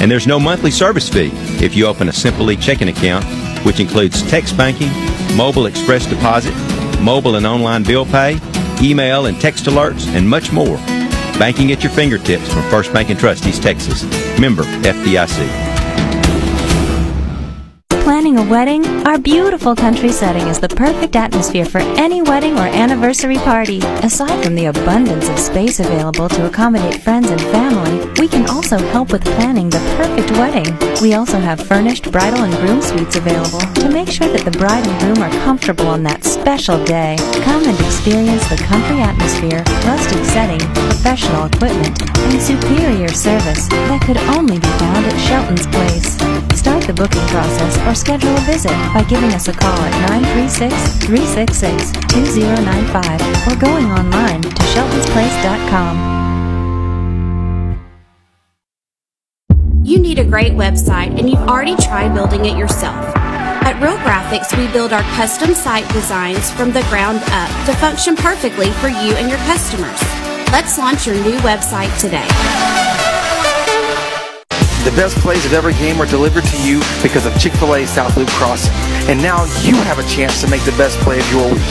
And there's no monthly service fee if you open a Simply checking account, which includes text banking, mobile express deposit, mobile and online bill pay, email and text alerts, and much more. Banking at your fingertips from First Bank and Trust East Texas. Member F D I C. Planning a wedding? Our beautiful country setting is the perfect atmosphere for any wedding or anniversary party. Aside from the abundance of space available to accommodate friends and family, we can also help with planning the perfect wedding. We also have furnished bridal and groom suites available to make sure that the bride and groom are comfortable on that special day. Come and experience the country atmosphere, rustic setting, professional equipment, and superior service that could only be found at Shelton's Place. Start the booking process or schedule a visit by giving us a call at nine three six, three six six, two zero nine five or going online to sheltons place dot com. You need a great website and you've already tried building it yourself. At Real Graphics, we build our custom site designs from the ground up to function perfectly for you and your customers. Let's launch your new website today. The best plays of every game are delivered to you because of Chick-fil-A South Loop Crossing. And now you have a chance to make the best play of your week.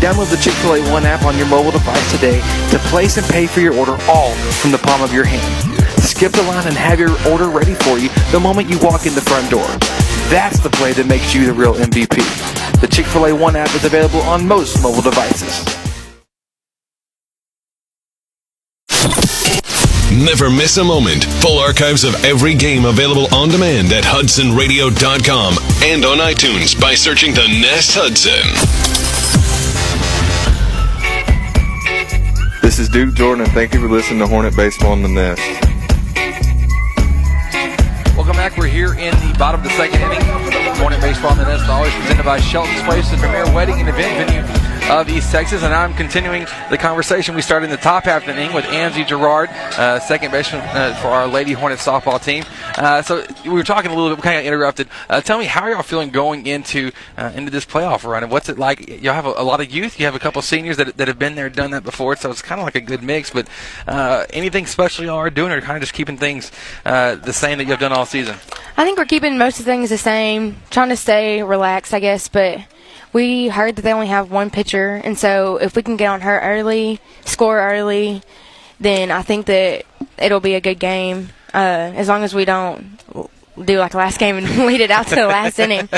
Download the Chick-fil-A One app on your mobile device today to place and pay for your order all from the palm of your hand. Skip the line and have your order ready for you the moment you walk in the front door. That's the play that makes you the real M V P. The Chick-fil-A One app is available on most mobile devices. Never miss a moment. Full archives of every game available on demand at Hudson Radio dot com and on iTunes by searching The Nest Hudson. This is Duke Jordan. Thank you for listening to Hornet Baseball on The Nest. Welcome back. We're here in the bottom of the second inning. Hornet Baseball on The Nest, always presented by Shelton's Place, the premier wedding and event venue of East Texas. And I'm continuing the conversation we started in the top half of the inning with Angie Gerard, uh, second baseman uh, for our Lady Hornets softball team. Uh, so we were talking a little bit, we kind of interrupted. Uh, tell me, how are y'all feeling going into uh, into this playoff run? And what's it like? Y'all have a, a lot of youth. You have a couple seniors that that have been there, done that before. So it's kind of like a good mix. But uh, anything special y'all are doing, or kind of just keeping things uh, the same that you've done all season? I think we're keeping most of the things the same, trying to stay relaxed, I guess. But we heard that they only have one pitcher, and so if we can get on her early, score early, then I think that it'll be a good game, uh, as long as we don't do like last game and lead it out to the last inning.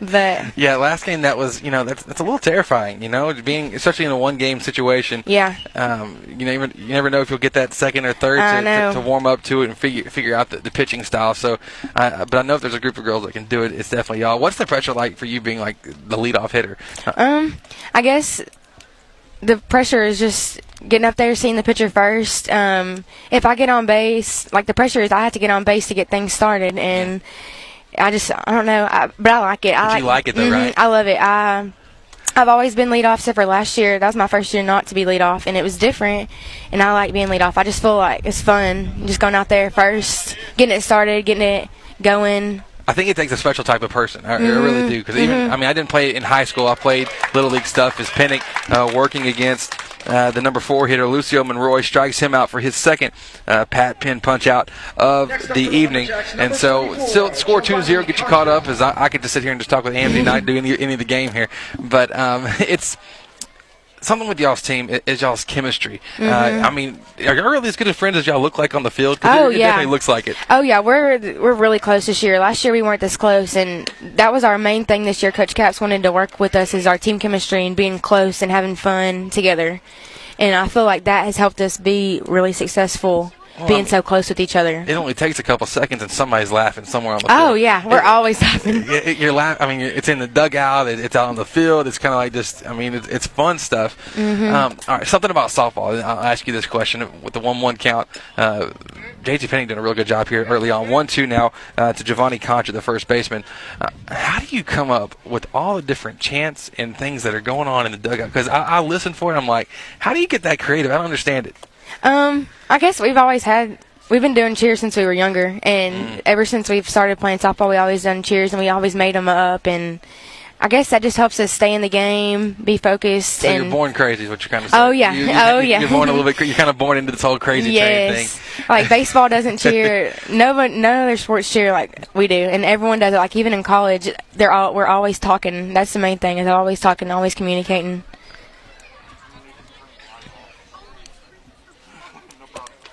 But yeah, last game, that was, you know, that's, that's a little terrifying, you know, being especially in a one-game situation. Yeah. Um, you know, you never know if you'll get that second or third to, to, to warm up to it and figure figure out the, the pitching style. So, uh, but I know if there's a group of girls that can do it, it's definitely y'all. What's the pressure like for you being like the leadoff hitter? Um, I guess the pressure is just getting up there, seeing the pitcher first. Um, if I get on base, like the pressure is I have to get on base to get things started. And I just, I don't know, I, but I like it. I like, you like it though, mm-hmm, right? I love it. I, I've always been leadoff, except for last year. That was my first year not to be leadoff, and it was different. And I like being leadoff. I just feel like it's fun, just going out there first, getting it started, getting it going. I think it takes a special type of person. I, mm-hmm. I really do. Because even, mm-hmm. I mean, I didn't play in high school. I played Little League stuff as Pennick uh, working against uh, the number four hitter, Lucio Monroy, strikes him out for his second uh, Pat Penn punch out of the evening. And so, still score two zero, get you caught up. As I, I could just sit here and just talk with Andy and not do any, any of the game here. But um, it's something with y'all's team is y'all's chemistry. Mm-hmm. Uh, I mean, are y'all really as good of friends as y'all look like on the field? Oh, it, it yeah. It definitely looks like it. Oh, yeah. We're we're really close this year. Last year we weren't this close, and that was our main thing this year. Coach Capps wanted to work with us is our team chemistry and being close and having fun together. And I feel like that has helped us be really successful. Well, being I mean, so close with each other. It only takes a couple seconds and somebody's laughing somewhere on the field. Oh, yeah. We're it, always laughing. It, it, you're laughing. I mean, it's in the dugout. It, it's out on the field. It's kind of like just, I mean, it, it's fun stuff. Mm-hmm. Um, all right, something about softball. I'll ask you this question. With the one one count, uh, J T. Penning did a real good job here early on. one two now uh, to Giovanni Concha, the first baseman. Uh, how do you come up with all the different chants and things that are going on in the dugout? Because I, I listen for it. I'm like, how do you get that creative? I don't understand it. Um, I guess we've always had, we've been doing cheers since we were younger, and mm. ever since we've started playing softball, we always done cheers, and we always made them up, and I guess that just helps us stay in the game, be focused. So and you're born crazy is what you're kind of saying. Oh, yeah. You, you, oh, yeah. You're born a little bit, you're kind of born into this whole crazy yes. thing. Like, baseball doesn't cheer. No one, no other sports cheer like we do, and everyone does it. Like, even in college, they're all, we're always talking. That's the main thing, is always talking, always communicating.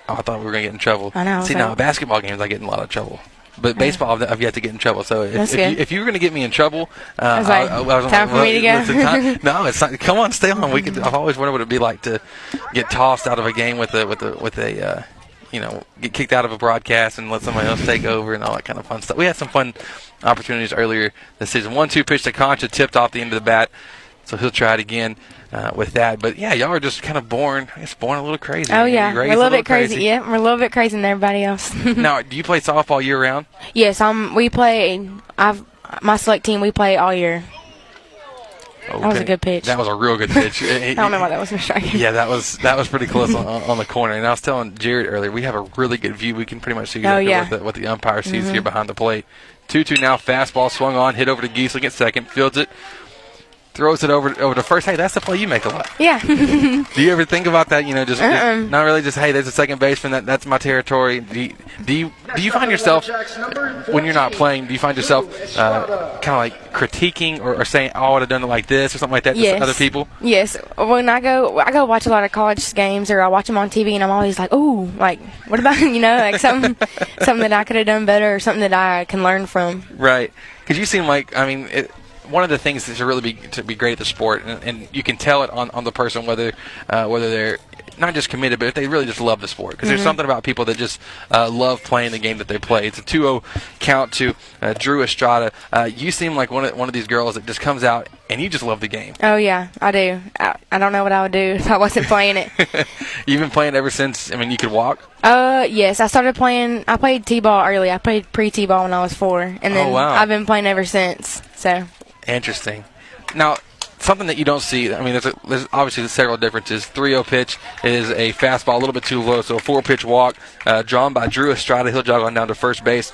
Oh, I thought we were going to get in trouble. I know. See, now, basketball games, I get in a lot of trouble. But baseball, I've yet to get in trouble. So if, if, you, if you were going to get me in trouble, uh, I was like, I, I was time like, for me to go. Time. No, it's not. Come on, stay on. We could, I've always wondered what it would be like to get tossed out of a game with a with a with a uh, you know, get kicked out of a broadcast and let somebody else take over and all that kind of fun stuff. We had some fun opportunities earlier this season. one two pitch to Concha, tipped off the end of the bat. So he'll try it again uh, with that. But, yeah, y'all are just kind of born. I guess born a little crazy. Oh, yeah. We're a little bit crazy. crazy. Yeah, we're a little bit crazy than everybody else. Now, do you play softball year-round? Yes, um, we play I've, – my select team, we play all year. Oh, that was Penny. A good pitch. That was a real good pitch. I don't know why that was a strike. Yeah, that was that was pretty close on, on the corner. And I was telling Jared earlier, we have a really good view. We can pretty much see oh, yeah. what, the, what the umpire sees mm-hmm. here behind the plate. two two now, fastball swung on, hit over to Giesling at second, fields it. Throws it over over to first. Hey, that's the play you make a lot. Yeah. Do you ever think about that? You know, just uh-uh. not really. Just hey, there's a second baseman. That that's my territory. Do you, do you do you find yourself when you're not playing? Do you find yourself uh, kind of like critiquing or, or saying, "Oh, I would have done it like this" or something like that to yes. other people? Yes. When I go, I go watch a lot of college games or I watch them on T V, and I'm always like, "Oh, like what about you know, like something something that I could have done better or something that I can learn from." Right. Because you seem like I mean. It, one of the things that should really be to be great at the sport, and, and you can tell it on, on the person whether uh, whether they're not just committed, but if they really just love the sport. Because mm-hmm. there's something about people that just uh, love playing the game that they play. It's a two oh count to uh, Drew Estrada. Uh, you seem like one of one of these girls that just comes out and you just love the game. Oh, yeah, I do. I, I don't know what I would do if I wasn't playing it. You've been playing ever since, I mean, you could walk? Uh, yes, I started playing. I played T-ball early. I played pre-T-ball when I was four. And then oh, wow. I've been playing ever since, so. Interesting. Now, something that you don't see. I mean, there's, a, there's obviously several differences. three oh pitch is a fastball a little bit too low, so a four-pitch walk uh, drawn by Drew Estrada. He'll jog on down to first base.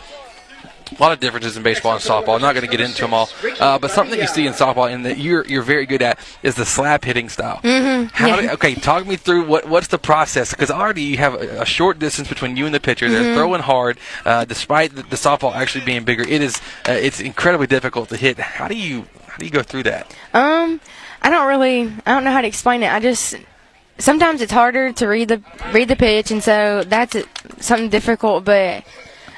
A lot of differences in baseball and softball. I'm not going to get into them all. Uh, but something that you see in softball and that you're you're very good at is the slap hitting style. Mm-hmm. How do, okay, talk me through what what's the process. Because already you have a, a short distance between you and the pitcher. They're mm-hmm. throwing hard. Uh, despite the, the softball actually being bigger, it is uh, it's incredibly difficult to hit. How do you how do you go through that? Um, I don't really – I don't know how to explain it. I just – sometimes it's harder to read the, read the pitch, and so that's something difficult. But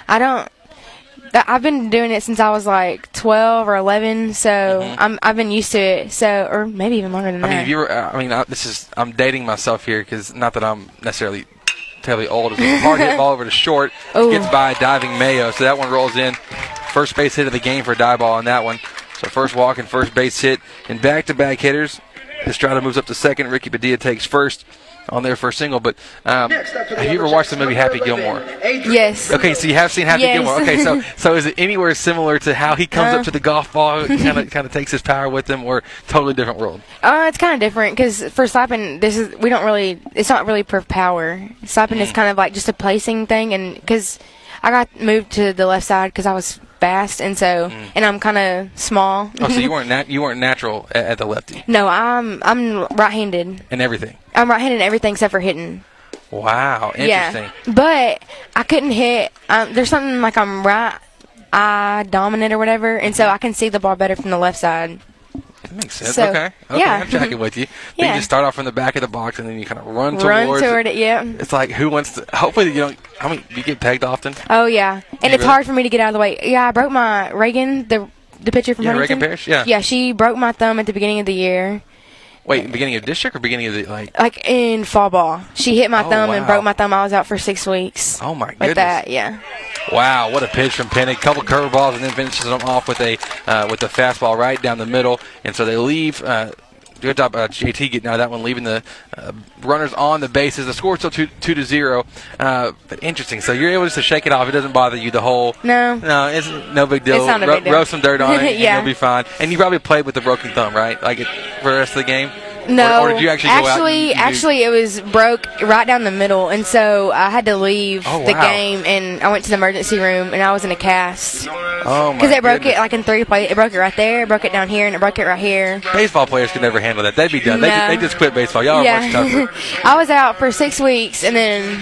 I don't – I've been doing it since I was like twelve or eleven, so mm-hmm. I'm, I've been used to it. So, or maybe even longer than I that. Mean, if you were, I mean, I mean, this is I'm dating myself here because not that I'm necessarily terribly old. It's a hard hit ball over to short, gets by diving Mayo, so that one rolls in. First base hit of the game for Diboll on that one. So first walk and first base hit, and back-to-back hitters. Estrada moves up to second. Ricky Padilla takes first. On their first single, but um, have you ever watched the movie Happy Gilmore? Yes. Okay, so you have seen Happy yes. Gilmore. Okay, so so is it anywhere similar to how he comes uh, up to the golf ball, kind of kind of takes his power with him, or totally different world? Uh, it's kind of different because for slapping, this is we don't really. It's not really per power. Slapping mm. is kind of like just a placing thing, and because I got moved to the left side because I was fast, and so mm. and I'm kind of small. Oh, so you weren't nat- you weren't natural at, at the lefty. No, I'm I'm right-handed. And everything. I'm right-handed in everything except for hitting. Wow, interesting. Yeah, but I couldn't hit. Um, there's something like I'm right eye dominant or whatever, and so I can see the ball better from the left side. That makes sense. So, okay. Okay, yeah. I'm tracking with you. But yeah. You just start off from the back of the box, and then you kind of run, run towards toward it. it. Yeah. It's like who wants to – hopefully you don't – I mean, you get pegged often. Oh, yeah. And you it's really? hard for me to get out of the way. Yeah, I broke my – Reagan, the the pitcher from yeah, Huntington. Reagan Pierce, yeah. Yeah, she broke my thumb at the beginning of the year. Wait, beginning of district or beginning of the, like? Like in fall ball. She hit my oh, thumb wow. and broke my thumb. I was out for six weeks. Oh, my goodness. With that, yeah. Wow, what a pitch from Penning. A couple curveballs and then finishes them off with a uh, with a fastball right down the middle. And so they leave. Uh, good job, uh, J T getting out of that one, leaving the uh, runners on the bases. The score still two, two to zero. Uh, but interesting. So you're able just to shake it off. It doesn't bother you the whole. No. No, it's no big deal. It's not a big deal. Rub some dirt on it, yeah. and you'll be fine. And you probably played with the broken thumb, right? Like it, for the rest of the game. No, or, or did you actually, actually, go out and actually it was broke right down the middle, and so I had to leave oh, the wow. game, and I went to the emergency room, and I was in a cast. Oh my! Because it broke goodness. it like in three places. It broke it right there, it broke it down here, and it broke it right here. Baseball players could never handle that. They'd be done. No. They, they just quit baseball. Y'all yeah. are much tougher. I was out for six weeks, and then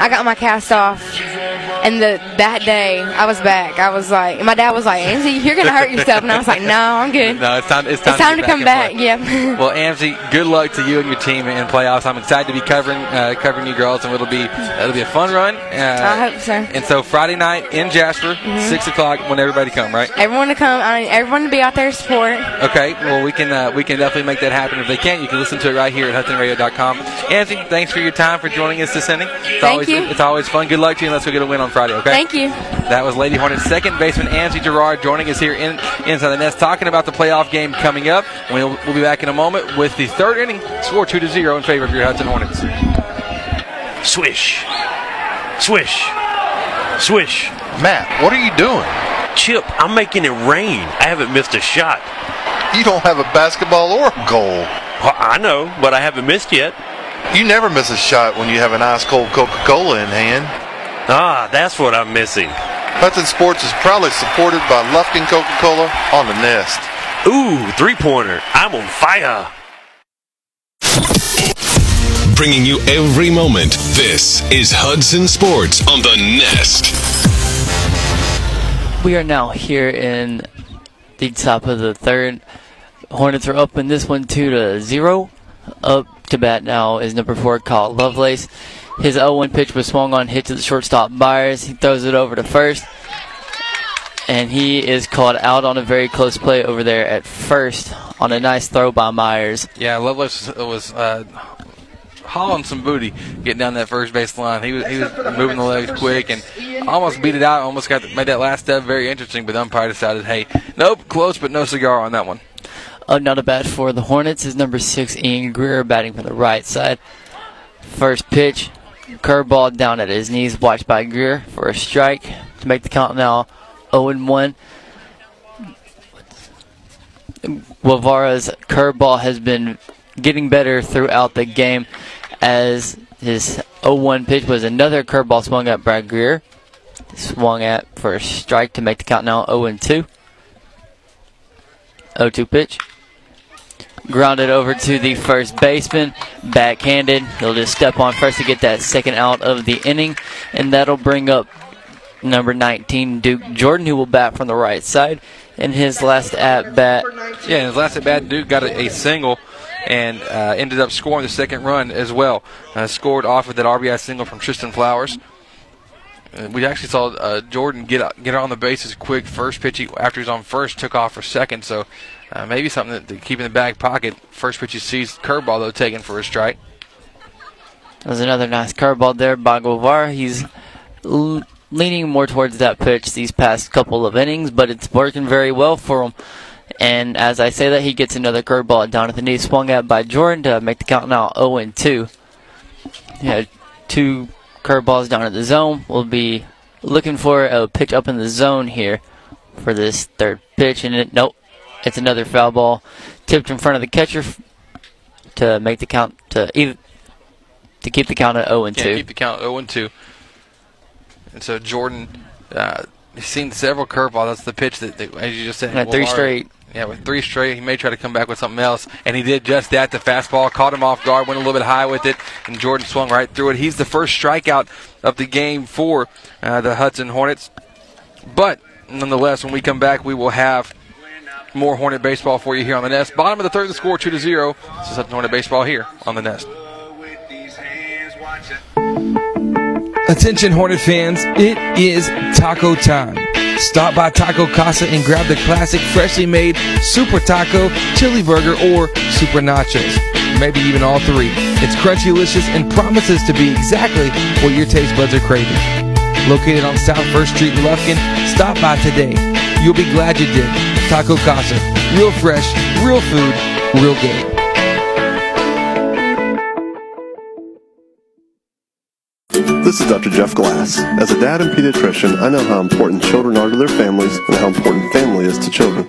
I got my cast off, and the that day I was back. I was like, my dad was like, Anzie, you're gonna hurt yourself, and I was like, no, I'm good. No, it's time. It's time, it's time to, to come back. back. Yeah. Well, Anzie, good luck to you and your team in playoffs. I'm excited to be covering uh, covering you girls, and it'll be it'll be a fun run. Uh, I hope so. And so Friday night in Jasper, mm-hmm. six o'clock. When everybody come, right? Everyone to come. I mean, everyone to be out there to support. Okay. Well, we can uh, we can definitely make that happen. If they can't, you can listen to it right here at Hudson Radio dot com. Angie, thanks for your time for joining us this inning. It's Thank always, you. It's always fun. Good luck to you. Unless we get a win on Friday. Okay. Thank you. That was Lady Hornets second baseman Angie Gerard joining us here in inside the nest, talking about the playoff game coming up. We'll, we'll be back in a moment with the. The third inning, score two to zero in favor of your Hudson Hornets. Swish, swish, swish. Matt, what are you doing? Chip, I'm making it rain. I haven't missed a shot. You don't have a basketball or a goal. Well, I know, but I haven't missed yet. You never miss a shot when you have an ice-cold Coca-Cola in hand. Ah, that's what I'm missing. Hudson Sports is proudly supported by Lufkin Coca-Cola on the Nest. Ooh, three-pointer. I'm on fire. Bringing you every moment, this is Hudson Sports on the Nest. We are now here in the top of the third. Hornets are up in this one two to zero. Up to bat now is number four, Kyle Lovelace. His oh one pitch was swung on, hit to the shortstop Myers. He throws it over to first. And he is called out on a very close play over there at first on a nice throw by Myers. Yeah, Lovelace was uh, hauling some booty getting down that first base line. He was he was moving the legs quick and almost beat it out, almost got the, made that last step very interesting, but the umpire decided, hey, nope, close but no cigar on that one. Up now to bat for the Hornets is number six, Ian Greer, batting from the right side. First pitch, curveball down at his knees, watched by Greer for a strike to make the count now. oh and one. Guevara's curveball has been getting better throughout the game, as his oh one pitch was another curveball swung at by Greer. Swung at for a strike to make the count now oh and two. oh two pitch. Grounded over to the first baseman. Backhanded. He'll just step on first to get that second out of the inning. And that'll bring up number nineteen, Duke Jordan, who will bat from the right side. In his last at-bat. Yeah, in his last at-bat, Duke got a, a single and uh, ended up scoring the second run as well. Uh, scored off of that R B I single from Tristan Flowers. Uh, we actually saw uh, Jordan get get on the bases quick. First pitch he, after he's on first, took off for second. So uh, maybe something that, to keep in the back pocket. First pitch he sees, curveball, though, taken for a strike. That was another nice curveball there by Guevara. He's l- leaning more towards that pitch these past couple of innings, but it's working very well for him. And as I say that, he gets another curveball down at the knee, swung at by Jordan to make the count now oh and two. He had two curveballs down at the zone. We'll be looking for a pitch up in the zone here for this third pitch. And it, nope, it's another foul ball tipped in front of the catcher to make the count to either, to keep the count at oh and two. Yeah, keep the count at oh and two. And so Jordan, uh, he's seen several curveballs. That's the pitch that, that as you just said, three straight. Yeah, with three straight, he may try to come back with something else, and he did just that. The fastball caught him off guard, went a little bit high with it, and Jordan swung right through it. He's the first strikeout of the game for uh, the Hudson Hornets. But nonetheless, when we come back, we will have more Hornet baseball for you here on The Nest. Bottom of the third, the score two to zero. This is Hudson Hornet baseball here on The Nest. Attention, Hornet fans! It is taco time. Stop by Taco Casa and grab the classic freshly made Super Taco, Chili Burger, or Super Nachos. Maybe even all three. It's crunchy-licious and promises to be exactly what your taste buds are craving. Located on South First Street in Lufkin, stop by today. You'll be glad you did. Taco Casa. Real fresh, real food, real good. This is Doctor Jeff Glass. As a dad and pediatrician, I know how important children are to their families and how important family is to children.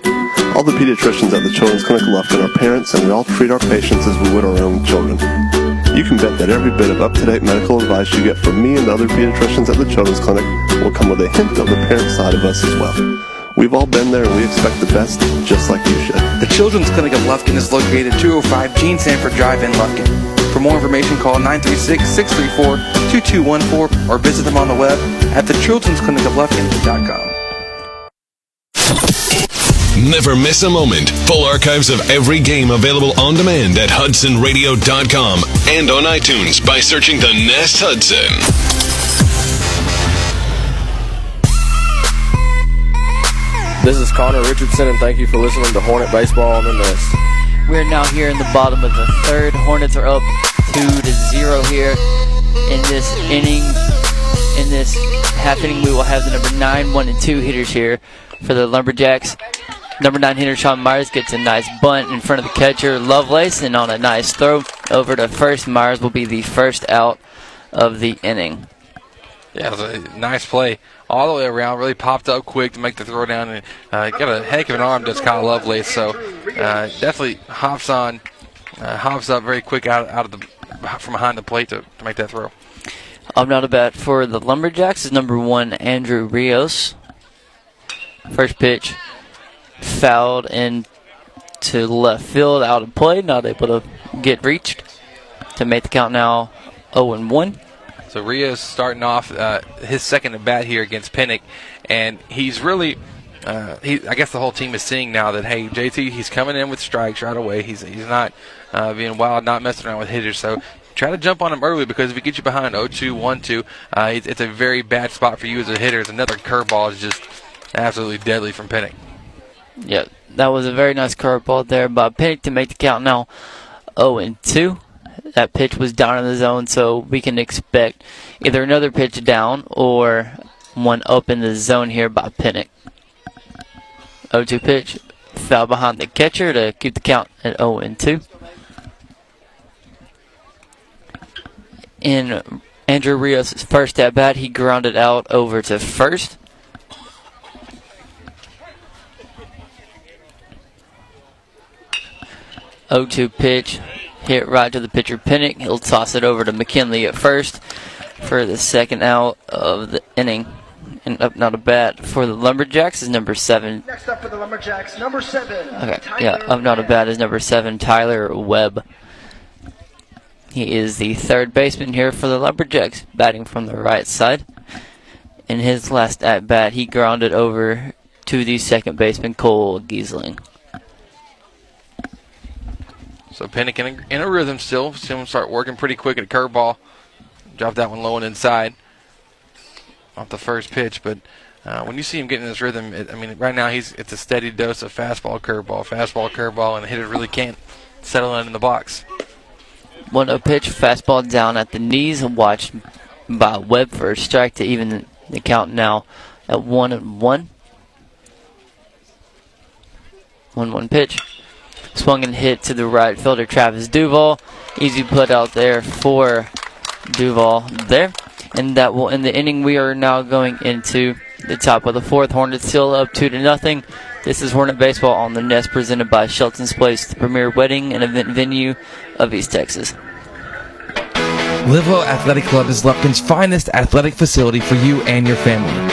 All the pediatricians at the Children's Clinic Lufkin are parents, and we all treat our patients as we would our own children. You can bet that every bit of up-to-date medical advice you get from me and the other pediatricians at the Children's Clinic will come with a hint of the parent side of us as well. We've all been there, and we expect the best, just like you should. The Children's Clinic of Lufkin is located at two oh five Gene Sanford Drive in Lufkin. For more information, call nine three six, six three four, two two one four or visit them on the web at the children's clinic of lufkin dot com. Never miss a moment. Full archives of every game available on demand at hudson radio dot com and on iTunes by searching The Nest Hudson. This is Connor Richardson, and thank you for listening to Hornet Baseball on The Nest. We're now here in the bottom of the third. Hornets are up two to zero here in this inning. In this half inning, we will have the number nine, one, and two hitters here for the Lumberjacks. Number nine hitter Sean Myers gets a nice bunt in front of the catcher, Lovelace, and on a nice throw over to first, Myers will be the first out of the inning. Yeah, it was a nice play all the way around. Really popped up quick to make the throw down. And uh, got a heck of an arm, does Kyle Lovelace. So uh, definitely hops on, uh, hops up very quick out out of the from behind the plate to, to make that throw. Up now to bat for the Lumberjacks is number one, Andrew Rios. First pitch fouled into left field, out of play. Not able to get reached to make the count now oh and one. So Rios starting off uh, his second at bat here against Pennick, and he's really, uh, he, I guess the whole team is seeing now that, hey, J T, he's coming in with strikes right away. He's he's not uh, being wild, not messing around with hitters. So try to jump on him early, because if he gets you behind oh two, one two, uh, it's, it's a very bad spot for you as a hitter. It's another curveball is just absolutely deadly from Pennick. Yeah, that was a very nice curveball there by Pennick to make the count now oh and two. That pitch was down in the zone, so we can expect either another pitch down or one up in the zone here by Pennick. oh two pitch, foul behind the catcher to keep the count at oh and two. In Andrew Rios' first at bat, he grounded out over to first. oh two pitch, hit right to the pitcher Pennick. He'll toss it over to McKinley at first for the second out of the inning. And up now to bat for the Lumberjacks is number seven. Next up for the Lumberjacks, number seven. Okay, Tyler yeah, up now to bat is number seven, Tyler Webb. He is the third baseman here for the Lumberjacks, batting from the right side. In his last at bat, he grounded over to the second baseman, Cole Giesling. So Pennick in a, in a rhythm still. See him start working pretty quick at a curveball. Drop that one low and inside off the first pitch, but uh, when you see him getting this rhythm, it, I mean, right now he's it's a steady dose of fastball, curveball, fastball, curveball, and the hitter really can't settle in in the box. one oh pitch, fastball down at the knees, watched by Webb for a strike to even the count now at one and one. one one pitch, swung and hit to the right fielder, Travis Duval. Easy put out there for Duval there. And that will end the inning. We are now going into the top of the fourth. Hornets still up two to nothing. This is Hornet Baseball on the Nest, presented by Shelton's Place, the premier wedding and event venue of East Texas. Livewell Athletic Club is Lufkin's finest athletic facility for you and your family.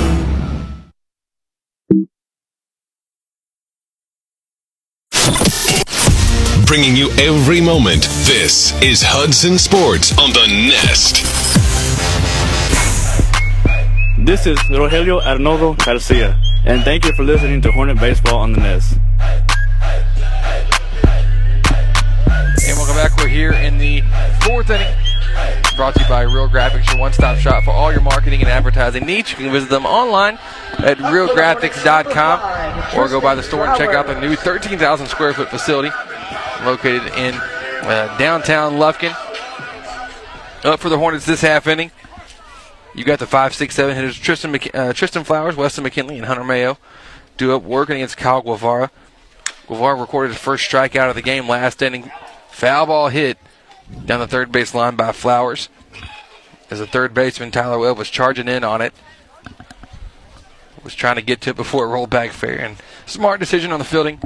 Bringing you every moment, this is Hudson Sports on the Nest. This is Rogelio Arnoldo Garcia, and thank you for listening to Hornet Baseball on the Nest. Back. We're here in the fourth inning, brought to you by Real Graphics, your one-stop shop for all your marketing and advertising needs. You can visit them online at real graphics dot com or go by the store and check out their new thirteen thousand square foot facility located in uh, downtown Lufkin. Up for the Hornets this half inning, you got the five six seven hitters Tristan, McK- uh, Tristan Flowers, Weston McKinley, and Hunter Mayo do up working against Kyle Guevara. Guevara recorded his first strikeout of the game last inning. Foul ball hit down the third base line by Flowers, as the third baseman, Tyler Webb, was charging in on it. Was trying to get to it before it rolled back fair. And smart decision on the fielding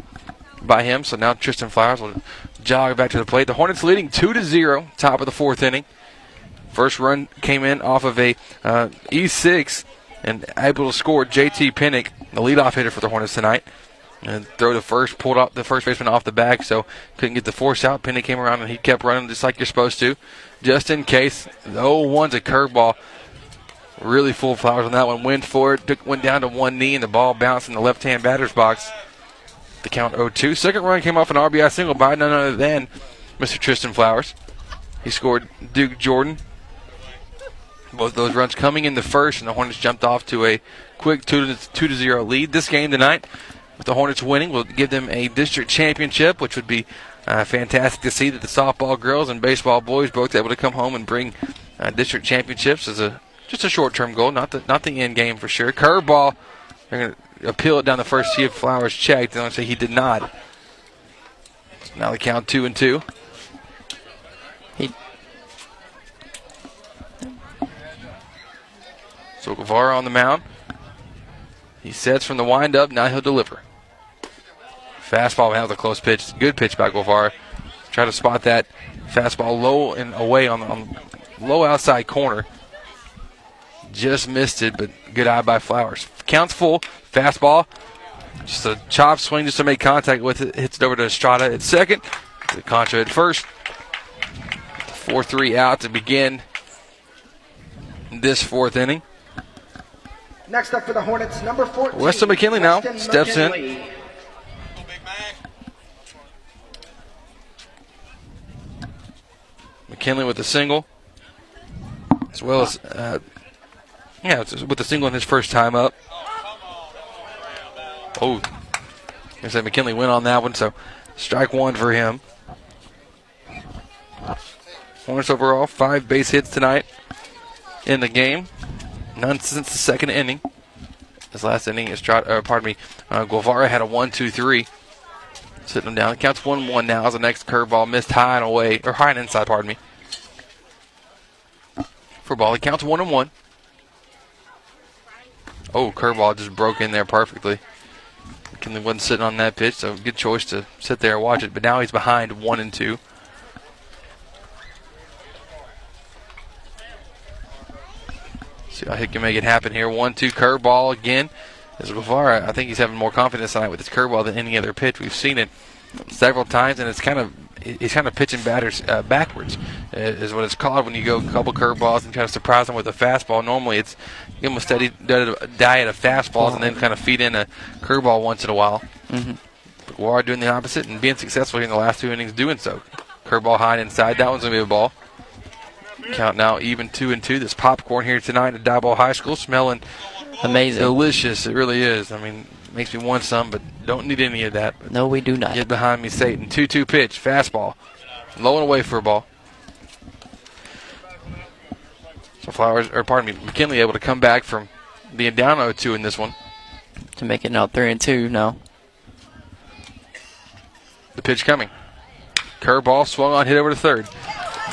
by him. So now Tristan Flowers will jog back to the plate. The Hornets leading two to zero, top of the fourth inning. First run came in off of a uh, E six and able to score J T. Pennick, the leadoff hitter for the Hornets tonight. And throw to first, pulled up the first baseman off the bag, so couldn't get the force out. Penny came around and he kept running just like you're supposed to, just in case. The oh one's a curveball. Really full Flowers on that one. Went for it, took, went down to one knee, and the ball bounced in the left-hand batter's box. The count oh two. Second run came off an R B I single by none other than Mister Tristan Flowers. He scored Duke Jordan. Both those runs coming in the first, and the Hornets jumped off to a quick two to zero lead. This game tonight, with the Hornets winning, will give them a district championship, which would be uh, fantastic to see, that the softball girls and baseball boys both able to come home and bring uh, district championships as a just a short-term goal, not the not the end game for sure. Curveball, they're going to appeal it down the first, see if Flowers checked. They're going to say he did not. So now they count two and two. He. So Guevara on the mound. He sets from the windup. Now he'll deliver. Fastball, that was a close pitch. Good pitch by Guevara. Try to spot that fastball low and away on the on low outside corner. Just missed it, but good eye by Flowers. Counts full. Fastball Just a chop swing just to make contact with it. Hits it over to Estrada at second. To Concha at first. four three out to begin this fourth inning. Next up for the Hornets, number fourteen. Weston McKinley now Weston steps McKinley. in. McKinley with a single. As well as, uh, yeah, with a single in his first time up. Oh, I said McKinley went on that one, so strike one for him. Hornets overall, five base hits tonight in the game. None since the second inning. This last inning is, uh, pardon me, uh, Guevara had a one two three. Sitting him down. It counts one one now as the next curveball missed high and away, or high and inside, pardon me. For ball, it counts one and one. Oh, curveball just broke in there perfectly. McKinley wasn't sitting on that pitch, so good choice to sit there and watch it. But now he's behind one and two. See how he can make it happen here. one two curveball again. As Guevara, I think he's having more confidence tonight with his curveball than any other pitch. We've seen it several times, and it's kind of he's kind of pitching batters uh, backwards, is what it's called when you go a couple curveballs and kind of surprise them with a fastball. Normally, it's you almost steady diet of fastballs and then kind of feed in a curveball once in a while. Mm-hmm. But Guevara doing the opposite and being successful here in the last two innings doing so. Curveball high and inside. That one's going to be a ball. Count now even two and two. This popcorn here tonight at Diboll High School smelling amazing, delicious. It really is. I mean, makes me want some, but don't need any of that. But no, we do not. Get behind me, Satan. two two pitch, fastball, low and away for a ball. So Flowers, or pardon me, McKinley able to come back from being down oh two in this one to make it now three and two. Now the pitch coming, curveball swung on, hit over to third.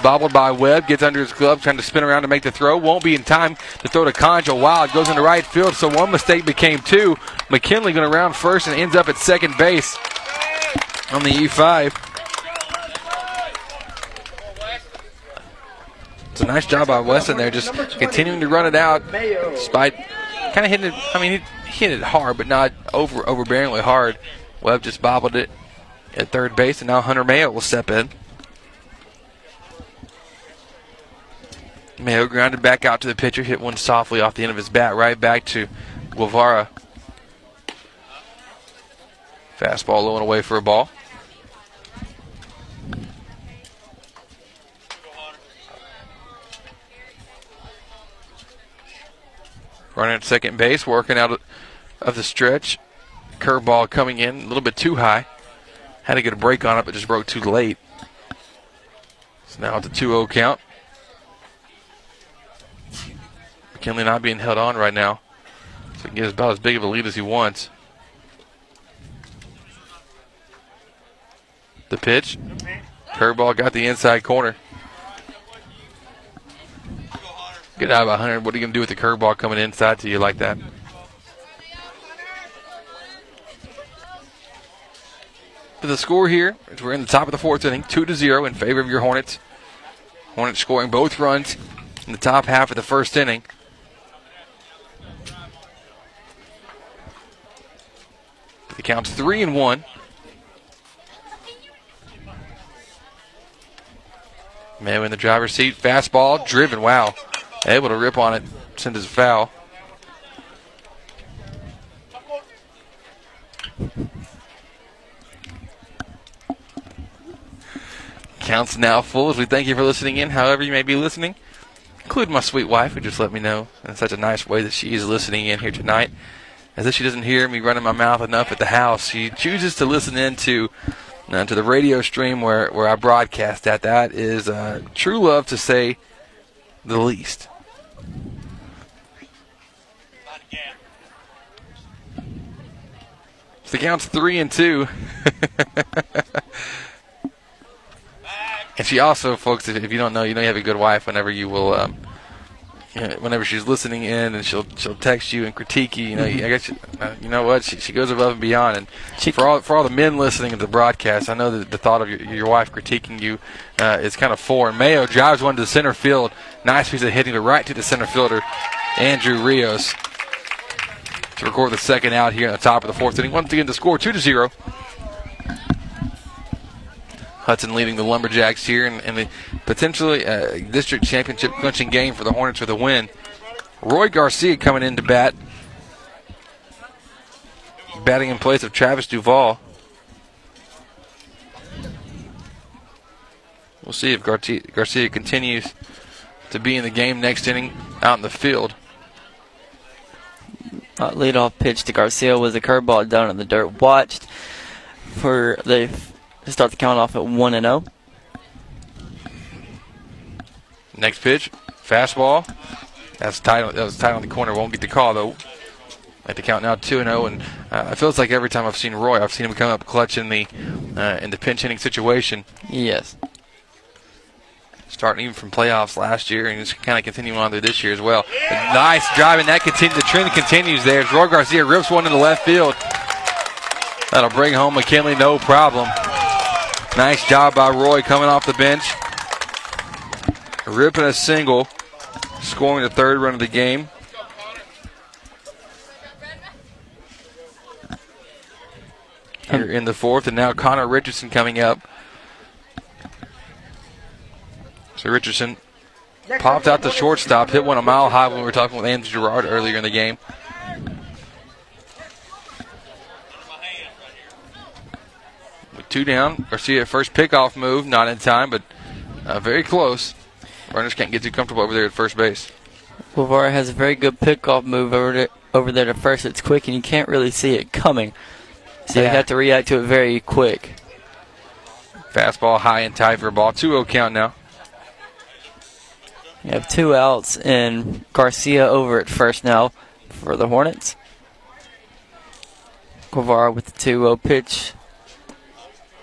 Bobbled by Webb, gets under his glove, trying to spin around to make the throw. Won't be in time to throw to Concha. Wow, it goes into right field, so one mistake became two. McKinley going to round first and ends up at second base on the E five. It's a nice job by Weston there, just continuing to run it out, despite kind of hitting it. I mean, he hit it hard, but not over overbearingly hard. Webb just bobbled it at third base, and now Hunter Mayo will step in. Mayo grounded back out to the pitcher, hit one softly off the end of his bat, right back to Guevara. Fastball low and away for a ball. Running at second base, working out of the stretch. Curveball coming in, a little bit too high. Had to get a break on it, but just broke too late. So now it's a two oh count. McKinley not being held on right now. So he can get about as big of a lead as he wants. The pitch. Curveball got the inside corner. Good eye by Hunter. What are you going to do with the curveball coming inside to you like that? For the score here, we're in the top of the fourth inning. two to zero in favor of your Hornets. Hornets scoring both runs in the top half of the first inning. The count's three and one. Mayo in the driver's seat. Fastball driven. Wow. Able to rip on it. Sends us a foul. Count's now full as we thank you for listening in, however you may be listening. Including my sweet wife who just let me know in such a nice way that she is listening in here tonight. As if she doesn't hear me running my mouth enough at the house, she chooses to listen in to, uh, to the radio stream where, where I broadcast at. That is uh, true love, to say the least. So the count's three and two. And she also, folks, if, if you don't know, you know you have a good wife whenever you will... Um, whenever she's listening in, and she'll she'll text you and critique you, you know, I guess you, you know what she, she goes above and beyond. And she, for all for all the men listening to the broadcast, I know that the thought of your, your wife critiquing you uh, is kind of foreign. Mayo drives one to the center field, nice piece of hitting to right to the center fielder, Andrew Rios. to record the second out here in the top of the fourth inning. Once again, the score two to zero. Hudson leading the Lumberjacks here in, in the potentially uh, district championship clinching game for the Hornets with a win. Roy Garcia coming in to bat. Batting in place of Travis Duval. We'll see if Garcia continues to be in the game next inning out in the field. Uh, leadoff pitch to Garcia was a curveball down in the dirt. Watched for the to start the count off at one and oh. Next pitch, fastball. That's tight. That was tight on the corner. Won't get the call though. At the count now, two and oh, and uh, it feels like every time I've seen Roy, I've seen him come up clutch in the uh, in the pinch hitting situation. Yes. Starting even from playoffs last year and just kind of continuing on through this year as well. Yeah. Nice drive, and that continue, the trend continues there. Roy Garcia rips one in the left field. That'll bring home McKinley, no problem. Nice job by Roy coming off the bench. Ripping a single, scoring the third run of the game. Here in the fourth, and now Connor Richardson coming up. So Richardson popped out the shortstop, hit one a mile high when we were talking with Andrew Girard earlier in the game. With two down, Garcia first pickoff move, not in time, but uh, very close. Runners can't get too comfortable over there at first base. Guevara has a very good pickoff move over there, over there to first. It's quick, and you can't really see it coming. So yeah. You have to react to it very quick. Fastball high and tight for a ball. two oh count now. You have two outs and Garcia over at first now for the Hornets. Guevara with the two oh pitch.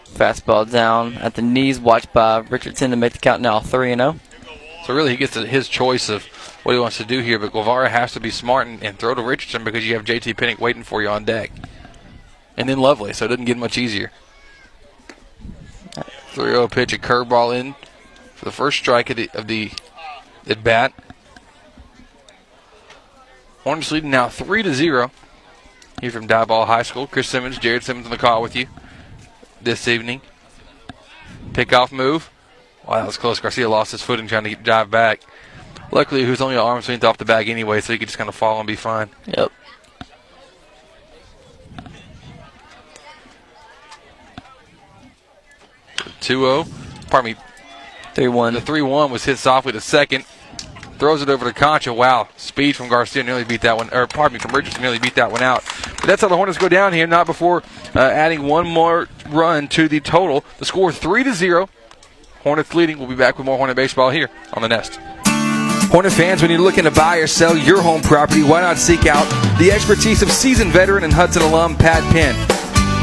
Fastball down at the knees, watched by Richardson to make the count now three and oh. So really he gets his choice of what he wants to do here, but Guevara has to be smart and, and throw to Richardson because you have J T. Penning waiting for you on deck. And then Lovelace, so it doesn't get much easier. three oh pitch, a curveball in for the first strike of the, of the at bat. Orange leading now three to zero. Here from Diboll High School. Chris Simmons, Jared Simmons on the call with you this evening. Pickoff move. Wow, that was close. Garcia lost his footing trying to dive back. Luckily, he was only arm's length off the bag anyway, so he could just kind of fall and be fine. Yep. two oh. Pardon me. three one. The three one was hit softly to second. Throws it over to Concha. Wow. Speed from Garcia nearly beat that one. Or pardon me, from Richardson nearly beat that one out. But that's how the Hornets go down here. Not before uh, adding one more run to the total. The score three to zero. Hornets leading. We'll be back with more Hornet baseball here on The Nest. Hornet fans, when you're looking to buy or sell your home property, why not seek out the expertise of seasoned veteran and Hudson alum Pat Penn.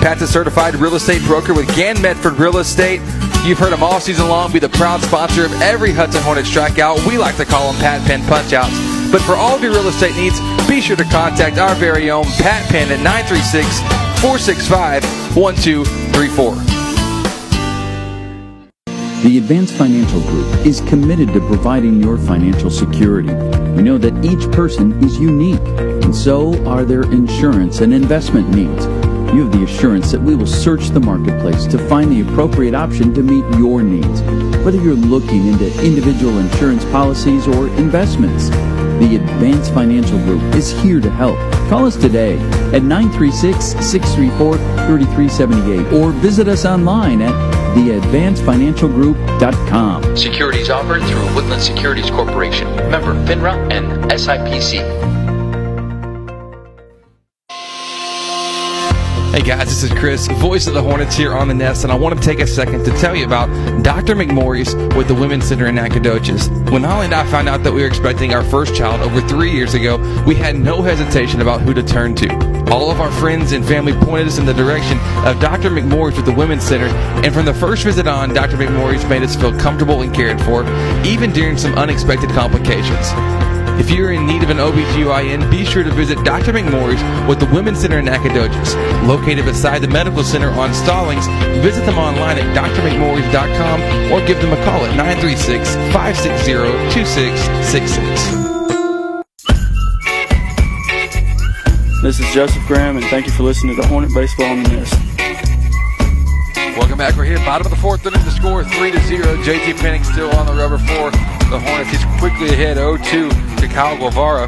Pat's a certified real estate broker with Gann Medford Real Estate. You've heard him all season long be the proud sponsor of every Hudson Hornets strikeout. We like to call them Pat Penn punchouts. But for all of your real estate needs, be sure to contact our very own Pat Penn at nine three six, four six five, one two three four. The Advanced Financial Group is committed to providing your financial security. We know that each person is unique, and so are their insurance and investment needs. You have the assurance that we will search the marketplace to find the appropriate option to meet your needs, whether you're looking into individual insurance policies or investments. The Advanced Financial Group is here to help. Call us today at nine three six, six three four, three three seven eight or visit us online at the advanced financial group dot com. Securities offered through Woodland Securities Corporation. Member FINRA and S I P C. Hey guys, this is Chris, voice of the Hornets here on The Nest, and I want to take a second to tell you about Doctor McMorris with the Women's Center in Nacogdoches. When Holly and I found out that we were expecting our first child over three years ago, we had no hesitation about who to turn to. All of our friends and family pointed us in the direction of Doctor McMorris with the Women's Center, and from the first visit on, Doctor McMorris made us feel comfortable and cared for, even during some unexpected complications. If you're in need of an O B G Y N, be sure to visit Doctor McMorris with the Women's Center in Nacogdoches. Located beside the Medical Center on Stallings, visit them online at dr mcmorris dot com or give them a call at nine three six, five six zero, two six six six. This is Joseph Graham, and thank you for listening to Hornet Baseball on the Nest. Welcome back. We're here, bottom of the fourth inning. The score three to zero. J T. Penning still on the rubber for the Hornets. He's quickly ahead, oh two to Kyle Guevara,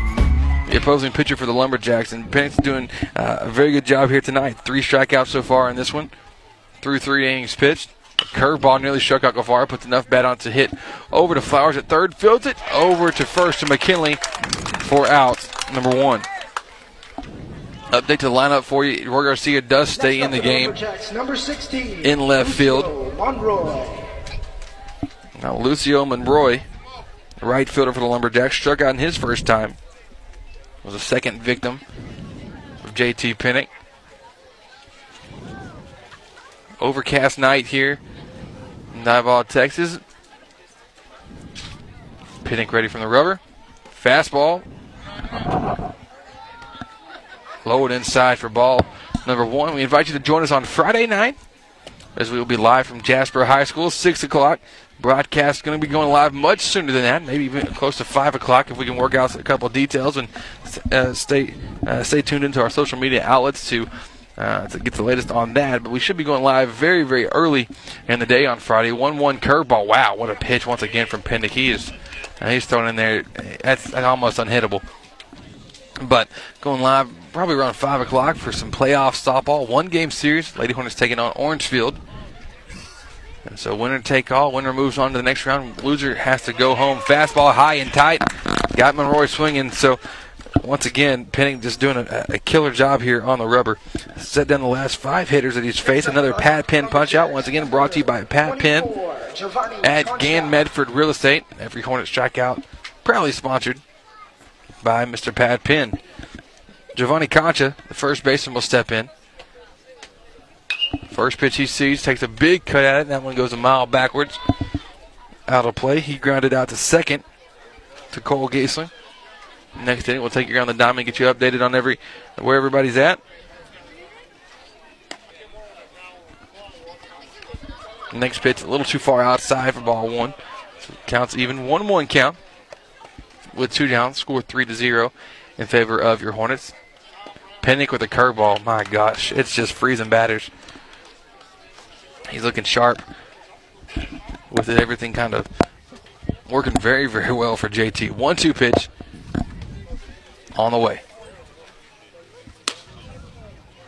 the opposing pitcher for the Lumberjacks. And Penning's doing uh, a very good job here tonight. Three strikeouts so far in this one. Through three innings pitched. Curveball nearly struck out Guevara. Puts enough bat on to hit over to Flowers at third. Fields it over to first to McKinley for out number one. Update to the lineup for you. Roy Garcia does stay in the game. Number sixteen, in left field. Monroy. Now Lucio Monroy, right fielder for the Lumberjacks, struck out in his first time. Was a second victim of J T. Penning. Overcast night here in Diboll, Texas. Penning ready from the rubber. Fastball. Low and inside for ball number one. We invite you to join us on Friday night as we will be live from Jasper High School, six o'clock. Broadcast going to be going live much sooner than that, maybe even close to five o'clock if we can work out a couple of details. And uh, stay uh, stay tuned into our social media outlets to Uh, to get the latest on that. But we should be going live very, very early in the day on Friday. one one curveball. Wow, what a pitch once again from Pendick. He is, uh, he's thrown in there. That's almost unhittable. But going live probably around five o'clock for some playoff softball. One-game series. Lady Hornets taking on Orangefield. And so winner take all. Winner moves on to the next round. Loser has to go home. Fastball high and tight. Got Monroy swinging. So once again, Penning just doing a, a killer job here on the rubber. Set down the last five hitters that he's faced. Another Pat Penn punch-out. Once again, brought to you by Pat Penn at Gann Medford Real Estate. Every Hornet strikeout proudly sponsored by Mister Pat Penn. Giovanni Concha, the first baseman, will step in. First pitch he sees, takes a big cut at it. And that one goes a mile backwards. Out of play. He grounded out to second to Cole Giesling. Next inning, we'll take you around the diamond, get you updated on every where everybody's at. Next pitch, a little too far outside for ball one. So counts even, one-one count with two down. Score three to zero in favor of your Hornets. Pennick with a curveball. My gosh, it's just freezing batters. He's looking sharp with it, everything kind of working very, very well for J T. one two pitch. On the way.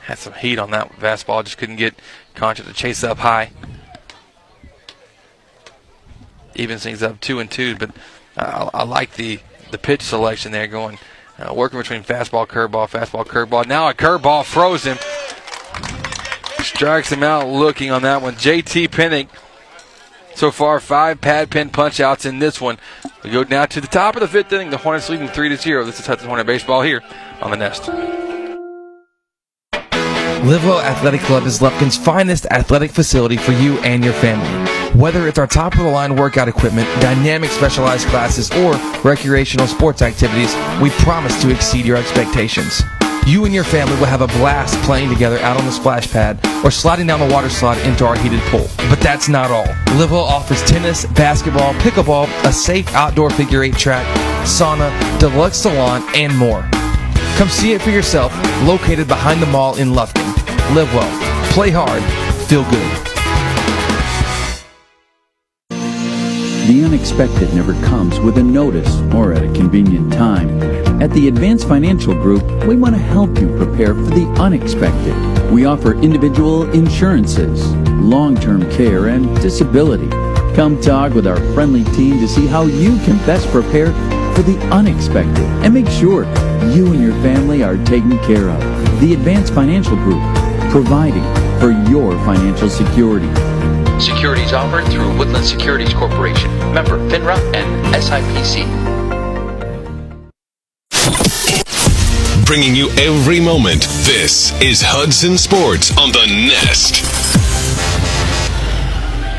Had some heat on that fastball. Just couldn't get Concha to chase up high. Evens things up two and two. But uh, I, I like the, the pitch selection there. Going, uh, working between fastball, curveball, fastball, curveball. Now a curveball throws him. Strikes him out looking on that one. J T. Penning. So far, five pad pin punch-outs in this one. We go now to the top of the fifth inning. The Hornets leading three to zero. This is Hudson Hornet Baseball here on The Nest. Livewell Athletic Club is Lufkin's finest athletic facility for you and your family. Whether it's our top-of-the-line workout equipment, dynamic specialized classes, or recreational sports activities, we promise to exceed your expectations. You and your family will have a blast playing together out on the splash pad or sliding down the water slide into our heated pool. But that's not all. Livewell offers tennis, basketball, pickleball, a safe outdoor figure eight track, sauna, deluxe salon, and more. Come see it for yourself, located behind the mall in Lufkin. Livewell. Play hard. Feel good. The unexpected never comes with a notice or at a convenient time. At the Advanced Financial Group, we want to help you prepare for the unexpected. We offer individual insurances, long-term care, and disability. Come talk with our friendly team to see how you can best prepare for the unexpected and make sure you and your family are taken care of. The Advanced Financial Group, providing for your financial security. Securities offered through Woodland Securities Corporation. Member FINRA and S I P C. Bringing you every moment, this is Hudson Sports on The Nest.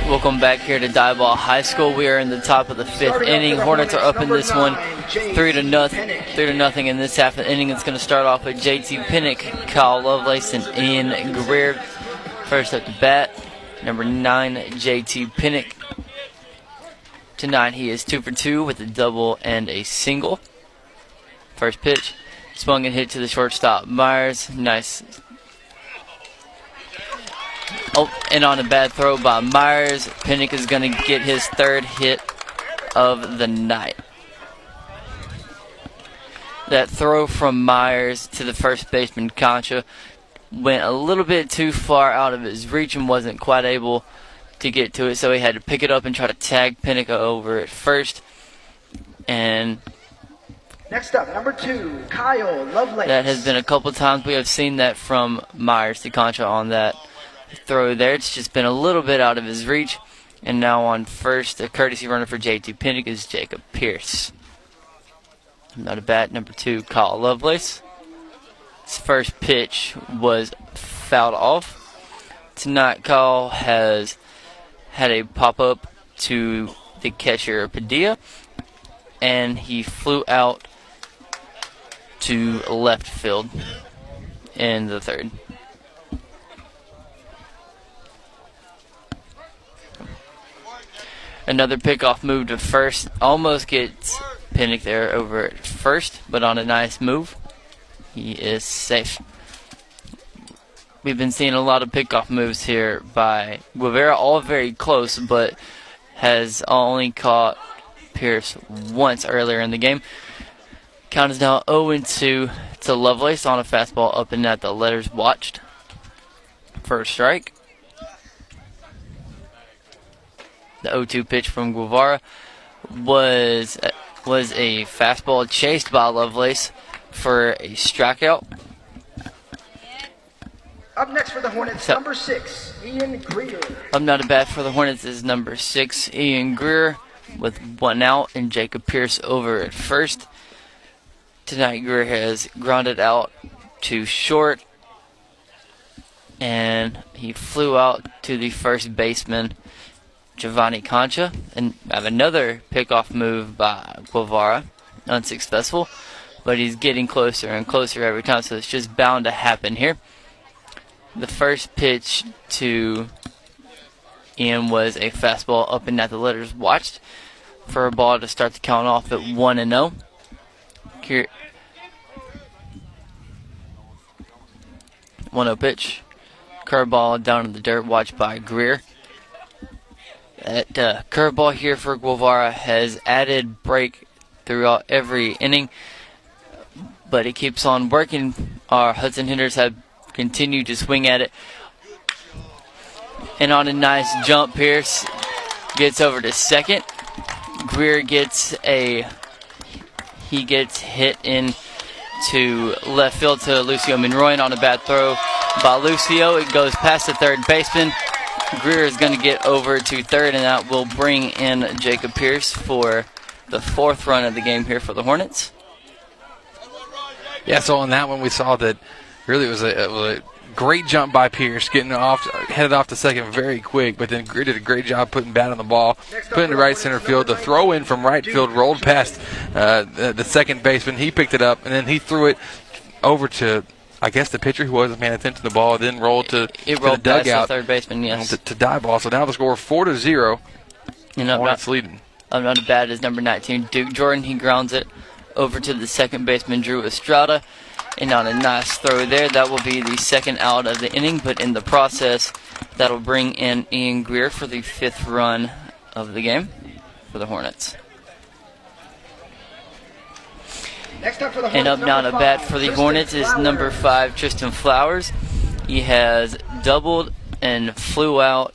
Welcome back here to Diboll High School. We are in the top of the fifth inning. Hornets are up in this one, three to nothing. Three to nothing in this half of the inning. It's going to start off with J T. Pennick, Kyle Lovelace, and Ian Greer. First at the bat. Number nine, J T. Pennick. Tonight he is two for two with a double and a single. First pitch, Swung and hit to the shortstop. Myers, nice. Oh, and on a bad throw by Myers, Pennick is going to get his third hit of the night. That throw from Myers to the first baseman, Concha, went a little bit too far out of his reach and wasn't quite able to get to it, so he had to pick it up and try to tag Pennick over at first. And next up, number two, Kyle Lovelace. That has been a couple times we have seen that from Myers to Concha on that throw there. It's just been a little bit out of his reach. And now on first, a courtesy runner for J T. Penning is Jacob Pierce. Not a bat, number two, Kyle Lovelace. His first pitch was fouled off. Tonight, Kyle has had a pop-up to the catcher, Padilla, and he flew out to left field in the third. Another pickoff move to first. Almost gets Pennick there over at first, but on a nice move, he is safe. We've been seeing a lot of pickoff moves here by Guevara, all very close, but has only caught Pierce once earlier in the game. Count is now oh and two to Lovelace on a fastball up and at the letters watched. First strike. The oh two pitch from Guevara was was a fastball chased by Lovelace for a strikeout. Up next for the Hornets, so, number six, Ian Greer. Up not a bat for the Hornets is number six, Ian Greer, with one out and Jacob Pierce over at first. Tonight, Greer has grounded out to short, and he flew out to the first baseman, Giovanni Concha, and have another pickoff move by Guevara, unsuccessful, but he's getting closer and closer every time, so it's just bound to happen here. The first pitch to Ian was a fastball up and at the letters watched for a ball to start the count off at one and oh. one oh pitch. Curveball down in the dirt watched by Greer. That uh, curveball here for Guevara has added break throughout every inning, but it keeps on working. Our Hudson hitters have continued to swing at it. And on a nice jump, Pierce gets over to second. Greer gets a he gets hit in to left field to Lucio Monroy, and on a bad throw by Lucio, it goes past the third baseman. Greer is going to get over to third, and that will bring in Jacob Pierce for the fourth run of the game here for the Hornets. Yeah, so on that one we saw that really it was a, it was a great jump by Pierce, getting off, headed off to second very quick, but then Greer did a great job putting bat on the ball, putting it right center field. The throw in from right field rolled past uh, the, the second baseman. He picked it up, and then he threw it over to, I guess, the pitcher who wasn't paying attention to the ball, then rolled to, it to rolled the dugout. It rolled third baseman, yes. To, to Diboll. So now the score four to zero. And Hornets leading. Up not a bat is number nineteen, Duke Jordan. He grounds it over to the second baseman, Drew Estrada. And on a nice throw there, that will be the second out of the inning. But in the process, that will bring in Ian Greer for the fifth run of the game for the Hornets. Next up for the Hornets, and up not a bat for the Tristan Hornets Flowers. Is number five, Tristan Flowers. He has doubled and flew out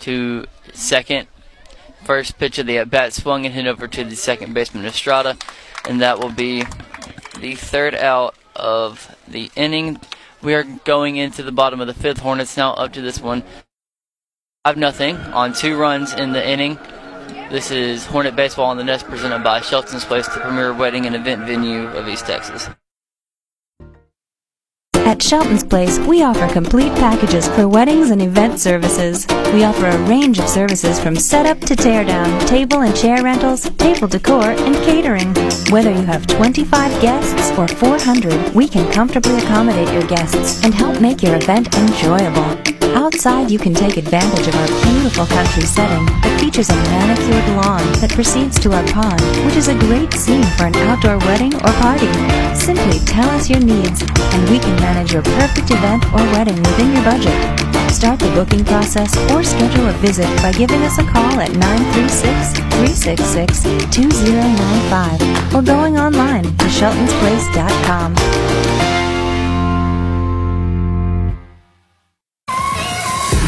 to second. First pitch of the at-bat swung and hit over to the second baseman, Estrada. And that will be the third out of the inning. We are going into the bottom of the fifth. Hornets now up to this one, five nothing on two runs in the inning. This is Hornet Baseball on the Nest, presented by Shelton's Place, the premier wedding and event venue of East Texas. At Shelton's Place, we offer complete packages for weddings and event services. We offer a range of services from setup to teardown, table and chair rentals, table decor, and catering. Whether you have twenty-five guests or four hundred, we can comfortably accommodate your guests and help make your event enjoyable. Outside, you can take advantage of our beautiful country setting that features a manicured lawn that proceeds to our pond, which is a great scene for an outdoor wedding or party. Simply tell us your needs, and we can manage your perfect event or wedding within your budget. Start the booking process or schedule a visit by giving us a call at nine three six, three six six, two zero nine five or going online to Shelton's Place dot com.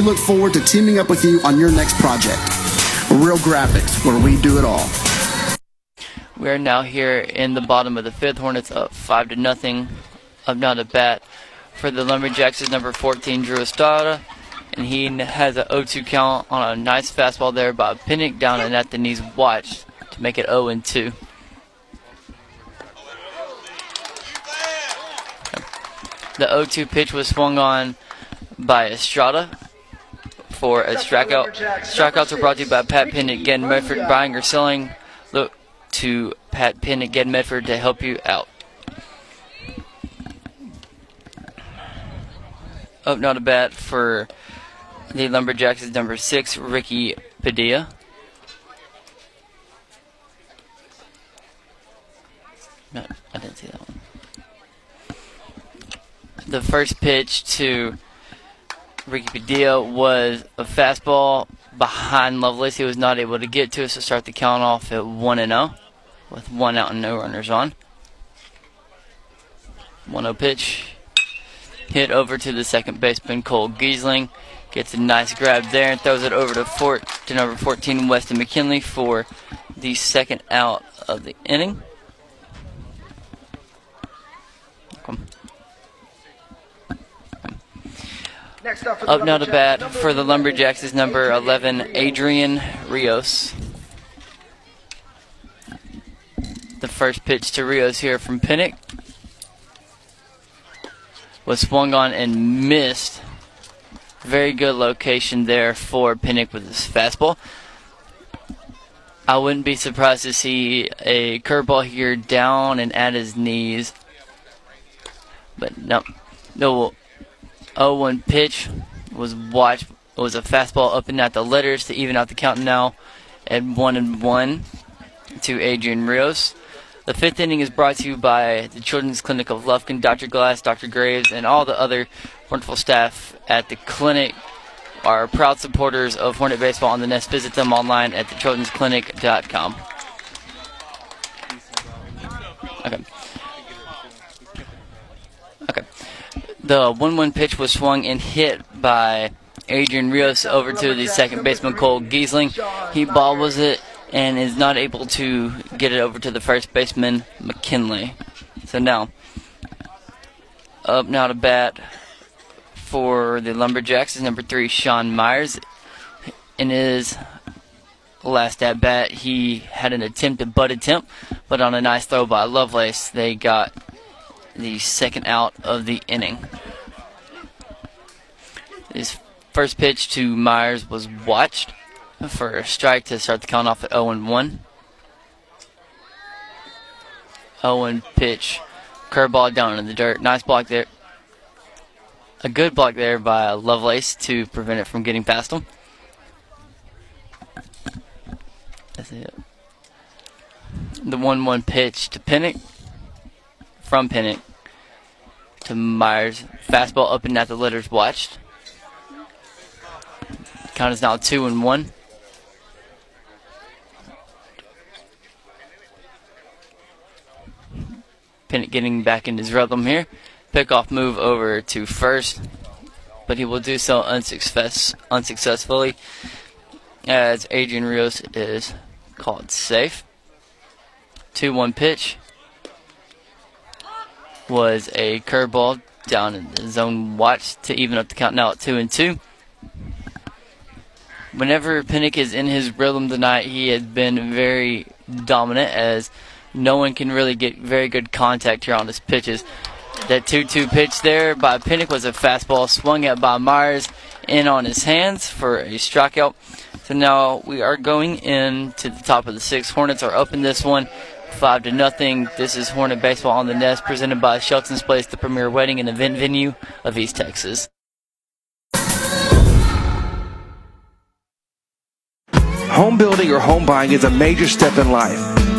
look forward to teaming up with you on your next project. Real Graphics, where we do it all. We are now here in the bottom of the fifth. Hornets up five to nothing. Up now to bat for the Lumberjacks is number fourteen, Drew Estrada, and he has an oh two count on a nice fastball there by Pennick down and at the knees. Watch to make it oh and two. The oh two pitch was swung on by Estrada for a strikeout. Strikeouts are brought to you by Pat Penn again, Medford. Buying or selling, look to Pat Penn again, Medford, to help you out. Up now to bat for the Lumberjacks is number six, Ricky Padilla. No, I didn't see that one. The first pitch to Ricky Padilla was a fastball behind Lovelace. He was not able to get to it, so start the count off at one and oh with one out and no runners on. one oh pitch. Hit over to the second baseman, Cole Giesling. Gets a nice grab there and throws it over to, Fort, to number fourteen, Weston McKinley, for the second out of the inning. Next up, up now to bat for the Lumberjacks is number eleven, Adrian Rios. The first pitch to Rios here from Pennick was swung on and missed. Very good location there for Pennick with his fastball. I wouldn't be surprised to see a curveball here down and at his knees. But no, no. oh one pitch was watched was a fastball up and at the letters to even out the count now at one and one to Adrian Rios. The fifth inning is brought to you by the Children's Clinic of Lufkin, Doctor Glass, Doctor Graves, and all the other wonderful staff at the clinic are proud supporters of Hornet Baseball on the Nest. Visit them online at the children's clinic dot com. Okay. Okay. The one one pitch was swung and hit by Adrian Rios over to the second baseman, Cole Giesling. He bobbles it and is not able to get it over to the first baseman, McKinley. So now, up now to bat for the Lumberjacks is number three, Sean Myers. In his last at bat, he had an attempt at butt attempt, but on a nice throw by Lovelace, they got the second out of the inning. His first pitch to Myers was watched for a strike to start the count off at oh and one. oh and pitch. Curveball down in the dirt. Nice block there. A good block there by Lovelace to prevent it from getting past him. That's it. The one one pitch to Pennick. From Pennick to Myers. Fastball up and at the letters watched. Count is now two and one. Pennick getting back in his rhythm here. Pickoff move over to first, but he will do so unsuccess unsuccessfully as Adrian Rios is called safe. two one pitch. Was a curveball down in the zone watch to even up the count now at two and two. whenever Pennick is in his rhythm tonight, he has been very dominant, as no one can really get very good contact here on his pitches. That two two pitch there by Pennick was a fastball swung at by Myers in on his hands for a strikeout. So now we are going in to the top of the sixth. Hornets are up in this one, five to nothing. This is Hornet Baseball on the Nest, presented by Shelton's Place, the premier wedding and event venue of East Texas. Home building or home buying is a major step in life.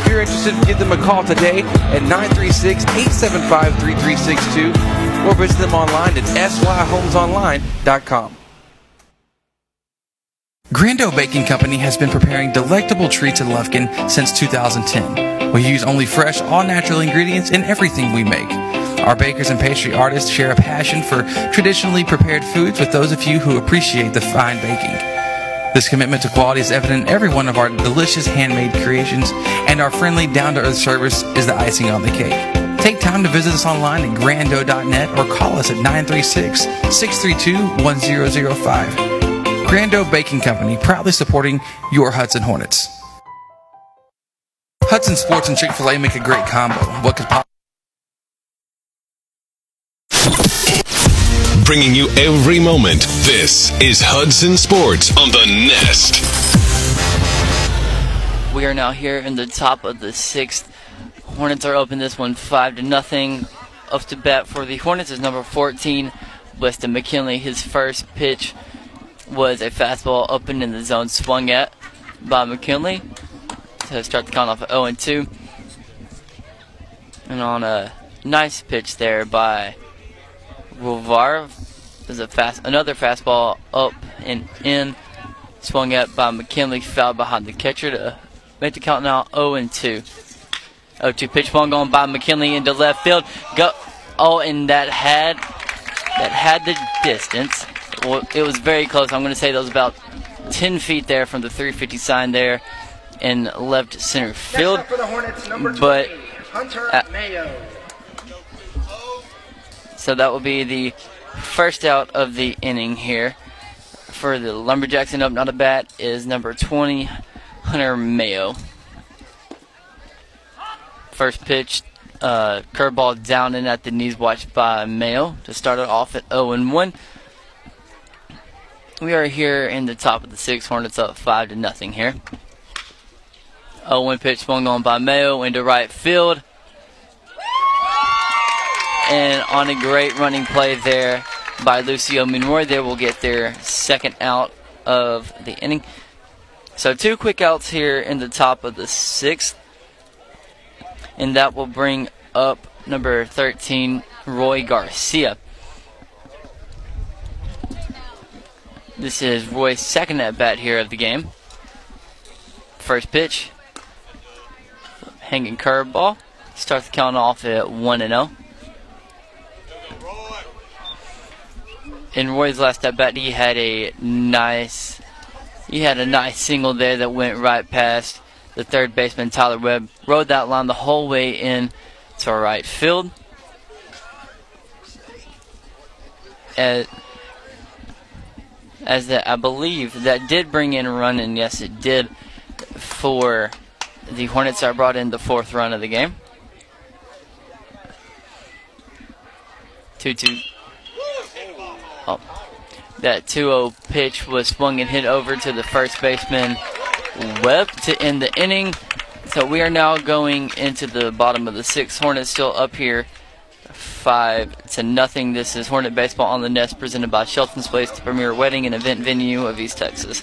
If you're interested, give them a call today at nine three six, eight seven five, three three six two or visit them online at S Y homes online dot com. Grando Baking Company has been preparing delectable treats in Lufkin since two thousand ten. We use only fresh, all-natural ingredients in everything we make. Our bakers and pastry artists share a passion for traditionally prepared foods with those of you who appreciate the fine baking. This commitment to quality is evident in every one of our delicious handmade creations, and our friendly, down-to-earth service is the icing on the cake. Take time to visit us online at grando dot net or call us at nine three six, six three two, one zero zero five. Grando Baking Company, proudly supporting your Hudson Hornets. Hudson Sports and Chick-fil-A make a great combo. What could pop? Bringing you every moment. This is Hudson Sports on the Nest. We are now here in the top of the sixth. Hornets are up in this one five to nothing. Up to bat for the Hornets is number fourteen, Weston McKinley. His first pitch was a fastball up and in the zone, swung at by McKinley. So start the count off at oh and two. And on a nice pitch there by Guevara, there's a fast, another fastball up and in, swung at by McKinley, fouled behind the catcher to make the count now oh and two. oh two pitch, one going by McKinley into left field. Go, oh, and that had that had the distance. Well, it was very close. I'm going to say that was about ten feet there from the three fifty sign there in left center field. Next up for the Hornets, number twenty, but Hunter Mayo. So that will be the first out of the inning here for the Lumberjacks. And up not a bat is number twenty, Hunter Mayo. First pitch, uh, curveball down and at the knees, watched by Mayo to start it off at oh and one. We are here in the top of the sixth. Hornets up five to nothing here. oh one pitch swung on by Mayo into right field. And on a great running play there by Lucio Munroy, they will get their second out of the inning. So two quick outs here in the top of the sixth. And that will bring up number thirteen, Roy Garcia. This is Roy's second at-bat here of the game. First pitch, hanging curveball. Starts the count off at one and oh. In Roy's last at bat, he had a nice, he had a nice single there that went right past the third baseman Tyler Webb. Rode that line the whole way in to right field. As, as that, I believe that did bring in a run, and yes, it did for the Hornets. I brought in the fourth run of the game. two two. That two oh pitch was swung and hit over to the first baseman, Webb, to end the inning. So we are now going into the bottom of the sixth. Hornets still up here five to nothing. This is Hornet Baseball on the Nest, presented by Shelton's Place, the premier wedding and event venue of East Texas.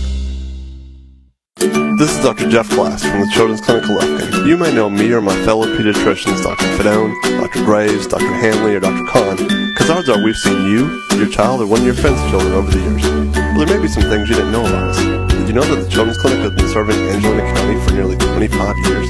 This is Doctor Jeff Glass from the Children's Clinic Lufkin. You may know me or my fellow pediatricians, Doctor Fidone, Doctor Graves, Doctor Hanley, or Doctor Kahn, because odds are we've seen you, your child, or one of your friends' children over the years. But there may be some things you didn't know about us. Did you know that the Children's Clinic has been serving Angelina County for nearly twenty-five years?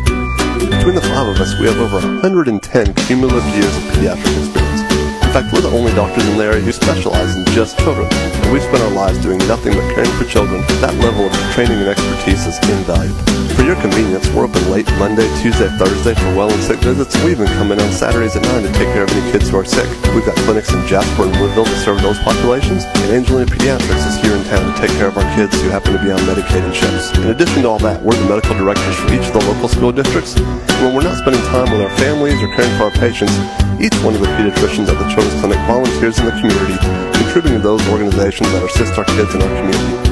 Between the five of us, we have over one hundred ten cumulative years of pediatric experience. In fact, we're the only doctors in the area who specialize in just children, and we've spent our lives doing nothing but caring for children. That level of training and expertise is invaluable. For your convenience, we're open late Monday, Tuesday, Thursday for well and sick visits, and we even come in on Saturdays at nine to take care of any kids who are sick. We've got clinics in Jasper and Woodville to serve those populations, and Angelina Pediatrics is here in town to take care of our kids who happen to be on medicated shifts. In addition to all that, we're the medical directors for each of the local school districts, and when we're not spending time with our families or caring for our patients, each one of the pediatricians at the Children's Clinic volunteers in the community, contributing to those organizations that assist our kids in our community.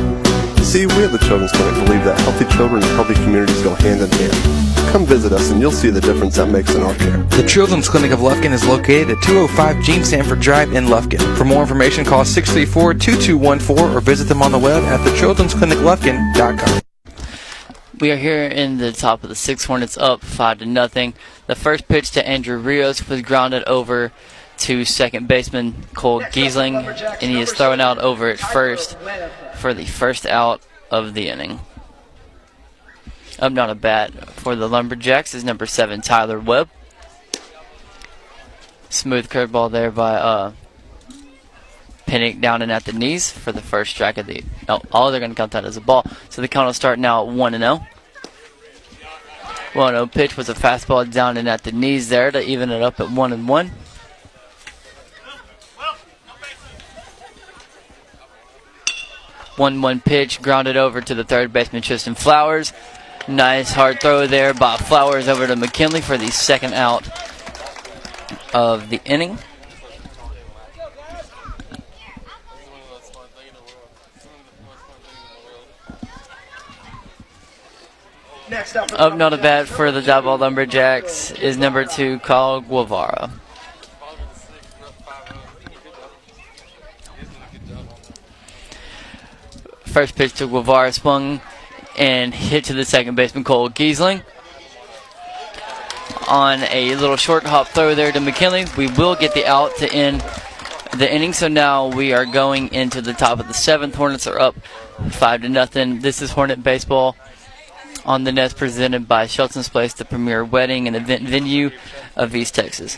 You see, we at the Children's Clinic believe that healthy children and healthy communities go hand in hand. Come visit us and you'll see the difference that makes in our care. The Children's Clinic of Lufkin is located at two oh five Gene Sanford Drive in Lufkin. For more information, call six three four, two two one four or visit them on the web at the children's clinic lufkin dot com. We are here in the top of the sixth. Hornets up five to nothing. The first pitch to Andrew Rios was grounded over to second baseman Cole Giesling, and he is thrown out over at first for the first out of the inning. Up not a bat for the Lumberjacks is number seven, Tyler Webb. Smooth curveball there by uh, Penning down and at the knees for the first strike of the. No, all they're going to count that as a ball. So the count will start now at one and oh. one and oh pitch was a fastball down and at the knees there to even it up at one and one. one and one pitch grounded over to the third baseman Tristan Flowers. Nice hard throw there by Flowers over to McKinley for the second out of the inning. Up not a bat for the Diboll Lumberjacks is number two, Carl Guevara. First pitch to Guevara swung and hit to the second baseman, Cole Giesling. On a little short hop throw there to McKinley. We will get the out to end the inning, so now we are going into the top of the seventh. Hornets are up five to nothing. This is Hornet Baseball on the Nest, presented by Shelton's Place, the premier wedding and event venue of East Texas.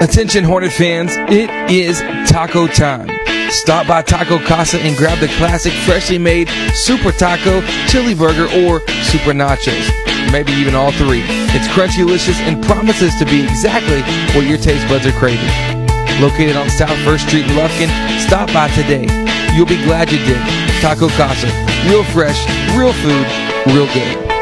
Attention Hornet fans, it is taco time. Stop by Taco Casa and grab the classic freshly made Super Taco, Chili Burger, or Super Nachos. Maybe even all three. It's crunchy-licious and promises to be exactly what your taste buds are craving. Located on South First Street in Lufkin, stop by today. You'll be glad you did. Taco Casa. Real fresh, real food, real good.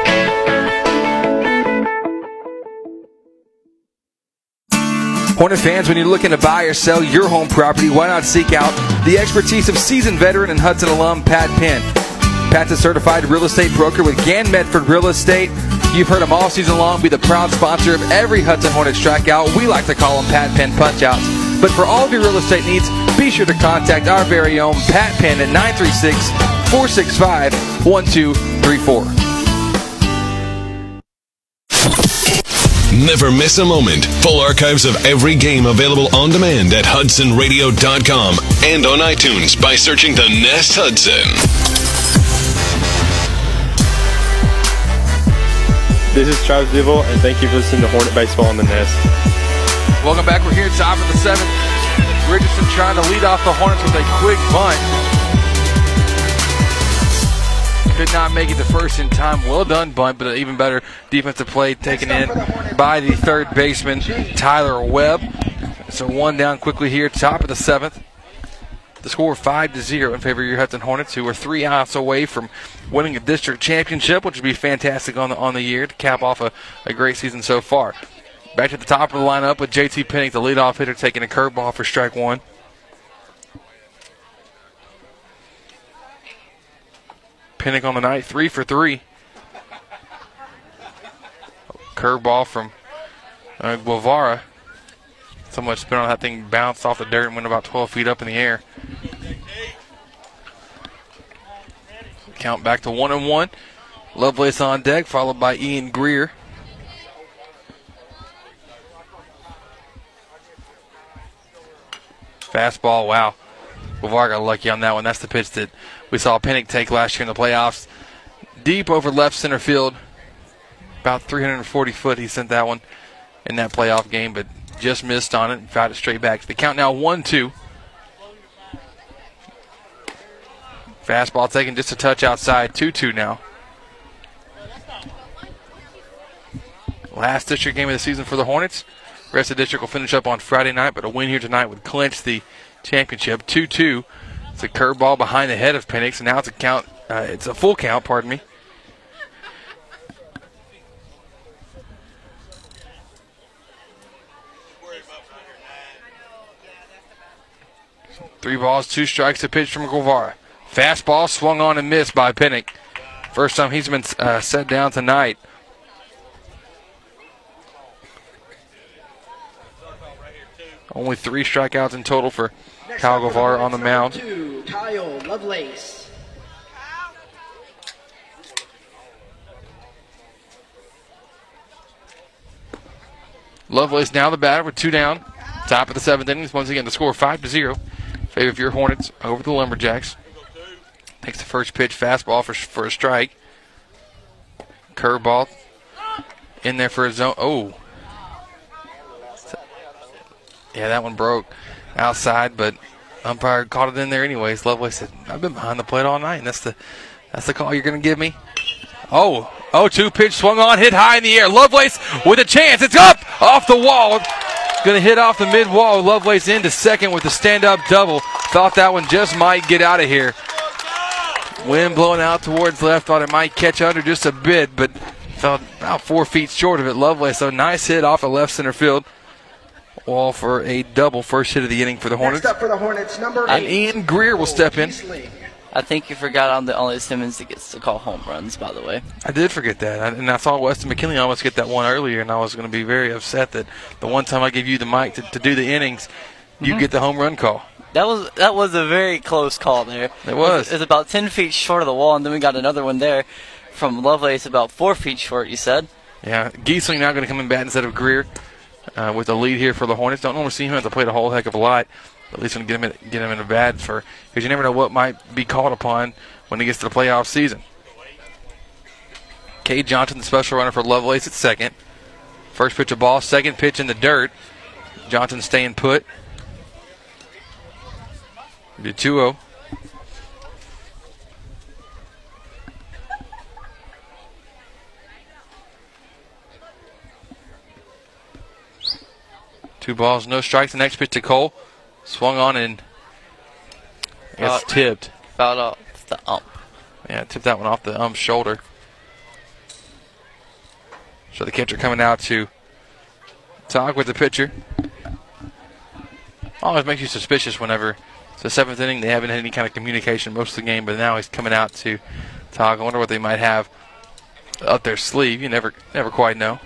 Hornet fans, when you're looking to buy or sell your home property, why not seek out the expertise of seasoned veteran and Hudson alum Pat Penn. Pat's a certified real estate broker with Gann Medford Real Estate. You've heard him all season long be the proud sponsor of every Hudson Hornet strikeout. We like to call them Pat Penn punchouts. But for all of your real estate needs, be sure to contact our very own Pat Penn at nine three six, four six five, one two three four. Never miss a moment. Full archives of every game available on demand at Hudson Radio dot com and on iTunes by searching The Nest Hudson. This is Travis Duval, and thank you for listening to Hornet Baseball on The Nest. Welcome back. We're here at top of the seventh. Richardson trying to lead off the Hornets with a quick punt. Could not make it to first in time. Well done bunt, but an even better defensive play taken in by the third baseman, Tyler Webb. So one down quickly here, top of the seventh. The score five to zero in favor of your Hudson Hornets, who are three outs away from winning a district championship, which would be fantastic on the on the year to cap off a, a great season so far. Back to the top of the lineup with J T. Penning, the leadoff hitter, taking a curveball for strike one. Penning on the night, three for three. Curveball from uh, Guevara. So much spin on that thing, bounced off the dirt and went about twelve feet up in the air. Count back to one and one. Lovelace on deck, followed by Ian Greer. Fastball, wow. Guevara got lucky on that one. That's the pitch that we saw Pennick take last year in the playoffs. Deep over left center field. About three hundred forty foot he sent that one in that playoff game, but just missed on it and got it straight back. The count now one two. Fastball taken just a touch outside. two two now. Last district game of the season for the Hornets. The rest of the district will finish up on Friday night, but a win here tonight would clinch the championship. two two. It's a curveball behind the head of Penix, and now it's a count. Uh, it's a full count, pardon me. Three balls, two strikes, a pitch from Guevara. Fastball swung on and missed by Pennick. First time he's been uh, set down tonight. Only three strikeouts in total for Next Kyle Guevara on the mound. Two, Kyle Lovelace. Lovelace now the batter with two down. Top of the seventh innings. Once again, the score five to zero. Favor of your Hornets over the Lumberjacks. Takes the first pitch, fastball for, for a strike. Curveball in there for a zone. Oh. Yeah, that one broke outside, but umpire caught it in there anyways. Lovelace said, I've been behind the plate all night, and that's the that's the call you're going to give me. Oh, oh two pitch swung on, hit high in the air. Lovelace with a chance. It's up off the wall. Going to hit off the mid wall. Lovelace into second with a stand-up double. Thought that one just might get out of here. Wind blowing out towards left. Thought it might catch under just a bit, but fell about four feet short of it. Lovelace, so nice hit off of left center field wall for a double. First hit of the inning for the Hornets. Next up for the Hornets, number eight. And Ian Greer will step in. I think you forgot on the only Simmons that gets to call home runs, by the way. I did forget that, I, and I saw Weston McKinley almost get that one earlier, and I was going to be very upset that the one time I gave you the mic to, to do the innings, you mm-hmm. get the home run call. That was that was a very close call there. It was. It was about ten feet short of the wall, and then we got another one there from Lovelace about four feet short, you said. Yeah, Giesling now going to come in bat instead of Greer uh, with the lead here for the Hornets. Don't normally see him have to play the whole heck of a lot. At least when get him in, get him in a bad for, because you never know what might be called upon when he gets to the playoff season. Cade Johnson, the special runner for Lovelace at second. First pitch of ball, second pitch in the dirt. Johnson staying put. The two oh. Two balls, no strikes. The next pitch to Cole. Swung on and it's tipped. Fouled off the ump. Yeah, tipped that one off the ump's shoulder. So the catcher coming out to talk with the pitcher. Always makes you suspicious whenever it's the seventh inning. They haven't had any kind of communication most of the game, but now he's coming out to talk. I wonder what they might have up their sleeve. You never, never quite know.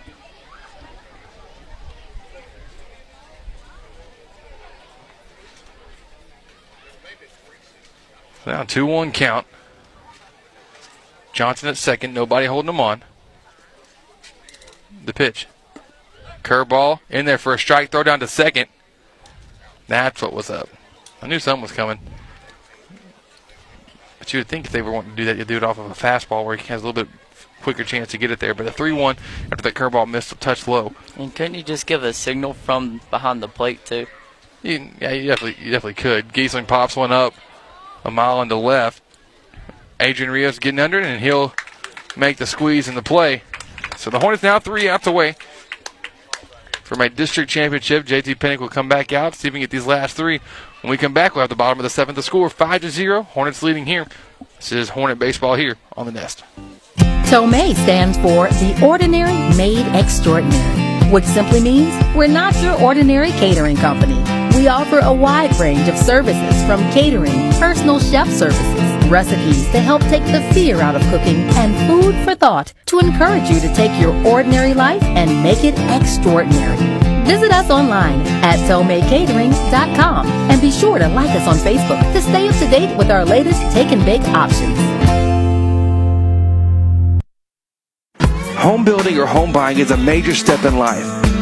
Now two one count. Johnson at second. Nobody holding him on. The pitch. Curveball in there for a strike. Throw down to second. That's what was up. I knew something was coming. But you would think if they were wanting to do that, you'd do it off of a fastball where he has a little bit quicker chance to get it there. But a three one after that curveball missed, a touch low. And couldn't you just give a signal from behind the plate, too? You, yeah, you definitely, you definitely could. Giesling pops one up a mile into left. Adrian Rios getting under it, and he'll make the squeeze in the play. So the Hornets now three outs away from a district championship. J T. Pennick will come back out, see if we can get these last three. When we come back, we'll have the bottom of the seventh to score, five to zero. Hornets leading here. This is Hornet Baseball here on The Nest. Tomei stands for The Ordinary Made Extraordinary, which simply means we're not your ordinary catering company. We offer a wide range of services, from catering, personal chef services, recipes to help take the fear out of cooking, and food for thought to encourage you to take your ordinary life and make it extraordinary. Visit us online at Tomei Catering dot com and be sure to like us on Facebook to stay up to date with our latest take and bake options. Home building or home buying is a major step in life.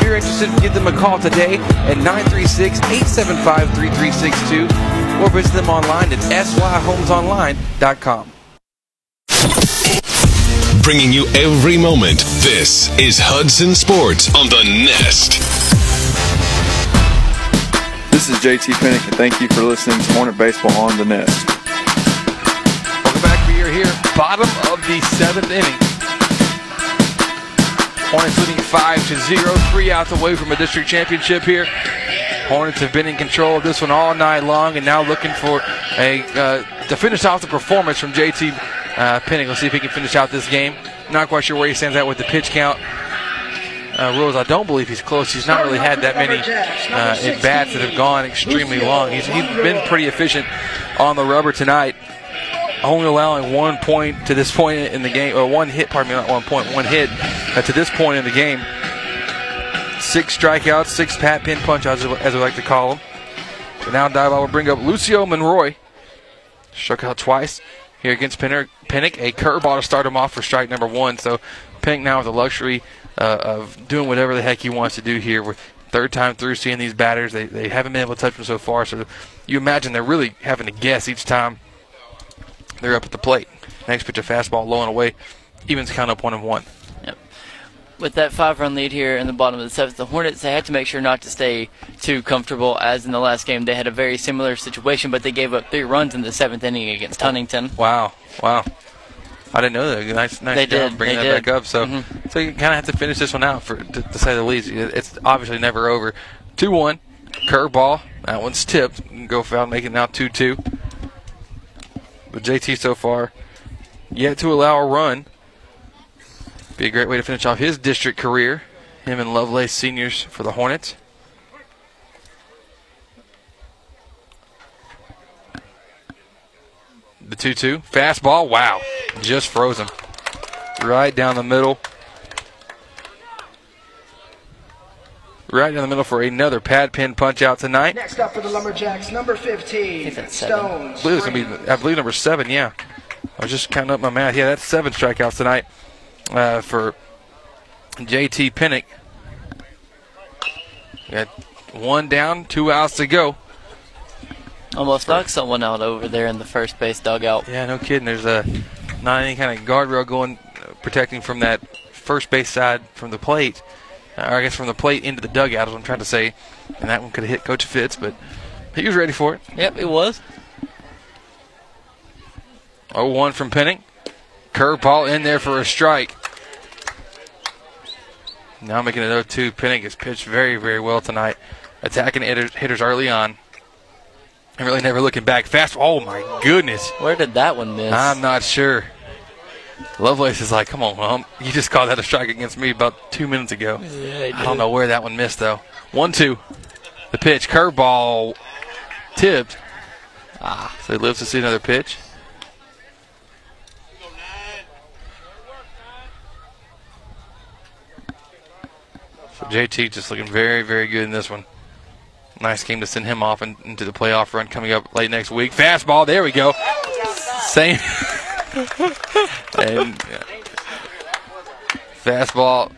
If you're interested, give them a call today at nine three six, eight seven five, three three six two or visit them online at S Y homes online dot com. Bringing you every moment, this is Hudson Sports on The Nest. This is J T. Pennick, and thank you for listening to Hornet Baseball on The Nest. Welcome back. We are here, bottom of the seventh inning. Hornets leading five to zero, three outs away from a district championship here. Hornets have been in control of this one all night long and now looking for a uh, to finish off the performance from J T. Uh, Penning. Let's see if he can finish out this game. Not quite sure where he stands at with the pitch count. Uh, rules, I don't believe he's close. He's not really had that many uh, at-bats that have gone extremely long. He's, he's been pretty efficient on the rubber tonight, only allowing one point to this point in the game, or one hit, pardon me, not one point, one hit uh, to this point in the game. Six strikeouts, six Pat Penn punch-outs, as we like to call them. But now Diboll will bring up Lucio Monroy. Struck out twice here against Pennick. Pennick, a curveball to start him off for strike number one. So Pennick now with the luxury uh, of doing whatever the heck he wants to do here. We're third time through seeing these batters. They, they haven't been able to touch them so far, so you imagine they're really having to guess each time they're up at the plate. Next pitch, a fastball low and away. Evens count up one and one. Yep. With that five-run lead here in the bottom of the seventh, the Hornets, they had to make sure not to stay too comfortable, as in the last game they had a very similar situation, but they gave up three runs in the seventh inning against Huntington. Wow, wow. I didn't know that. Nice, nice they job did. bringing they that did. back up. So, mm-hmm. so you kind of have to finish this one out, for to, to say the least. It's obviously never over. two one, curveball. That one's tipped. Go foul, make it now two two. But J T so far yet to allow a run. Be a great way to finish off his district career. Him and Lovelace, seniors for the Hornets. The two two. Fastball. Wow. Just froze him. Right down the middle. Right down the middle for another Pat Penn punch out tonight. Next up for the Lumberjacks, number fifteen, Stones. I believe, it's gonna be, I believe number seven, yeah. I was just counting up my math. Yeah, that's seven strikeouts tonight uh, for J T. Pennick. We got one down, two outs to go. Almost knocked someone out over there in the first base dugout. Yeah, no kidding. There's a, not any kind of guardrail going, uh, protecting from that first base side from the plate. Or I guess from the plate into the dugout is what I'm trying to say. And that one could have hit Coach Fitz, but he was ready for it. Yep, it was. oh one from Penning. Curveball in there for a strike. Now making it oh two. Penning has pitched very, very well tonight. Attacking hitters early on. And really never looking back. Fast. Oh, my goodness. Where did that one miss? I'm not sure. Lovelace is like, come on, Mom. You just called that a strike against me about two minutes ago. Yeah, I don't know where that one missed, though. one two. The pitch. Curveball tipped. Ah, so he lives to see another pitch. So J T just looking very, very good in this one. Nice game to send him off in, into the playoff run coming up late next week. Fastball. There we go. Same. And fastball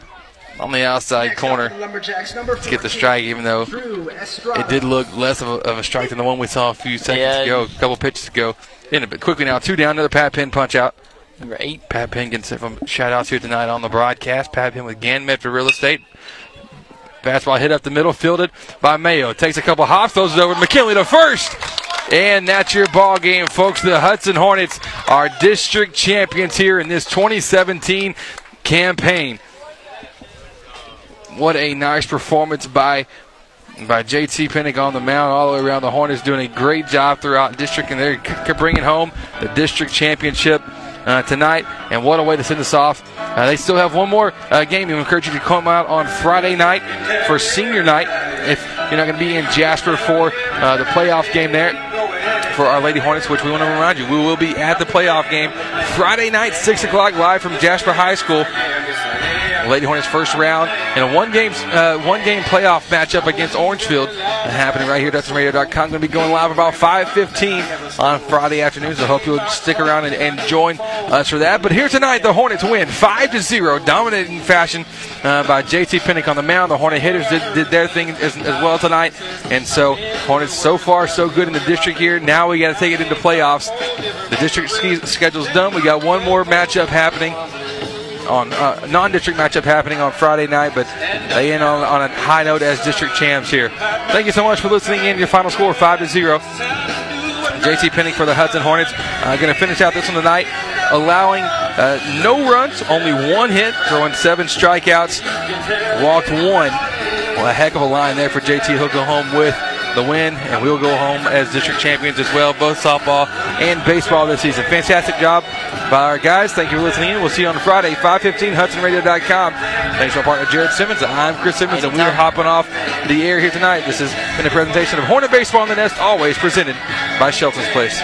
on the outside corner to get the strike, even though it did look less of a, of a strike than the one we saw a few seconds yeah. ago, a couple pitches ago. In a bit quickly now, two down, another Pat Penn punch out. Number eight. Pat Penn gets some shout outs here tonight on the broadcast. Pat Penn with Ganmet for Real Estate. Fastball hit up the middle, fielded by Mayo. Takes a couple hops, throws it over to McKinley to first. And that's your ball game, folks. The Hudson Hornets are district champions here in this twenty seventeen campaign. What a nice performance by by J T. Penning on the mound all the way around. The Hornets doing a great job throughout district, and they're bringing home the district championship Uh, tonight, and what a way to send us off. Uh, they still have one more uh, game. We encourage you to come out on Friday night for senior night if you're not going to be in Jasper for uh, the playoff game there for Our Lady Hornets, which we want to remind you, we will be at the playoff game Friday night, six o'clock, live from Jasper High School. Lady Hornets first round in a one-game uh, one-game playoff matchup against Orangefield happening right here at Hudson Radio dot com. Going to be going live about five fifteen on Friday afternoon, so I hope you'll stick around and, and join us for that. But here tonight, the Hornets win five to zero, dominating fashion uh, by J T. Pennick on the mound. The Hornet hitters did, did their thing as, as well tonight, and so Hornets so far so good in the district here. Now we got to take it into playoffs. The district schedule's done. We got one more matchup happening. On uh, non-district matchup happening on Friday night, but they end on, on a high note as district champs here. Thank you so much for listening in. Your final score, five to zero. J T. Penning for the Hudson Hornets. Uh, going to finish out this one tonight, allowing uh, no runs, only one hit, throwing seven strikeouts, walked one. Well, a heck of a line there for J T. He'll go home with the win, and we'll go home as district champions as well, both softball and baseball this season. Fantastic job by our guys. Thank you for listening in. We'll see you on Friday, five fifteen, Hudson Radio dot com. Thanks to our partner, Jared Simmons. I'm Chris Simmons, and we're hopping off the air here tonight. This has been a presentation of Hornet Baseball on the Nest, always presented by Shelton's Place.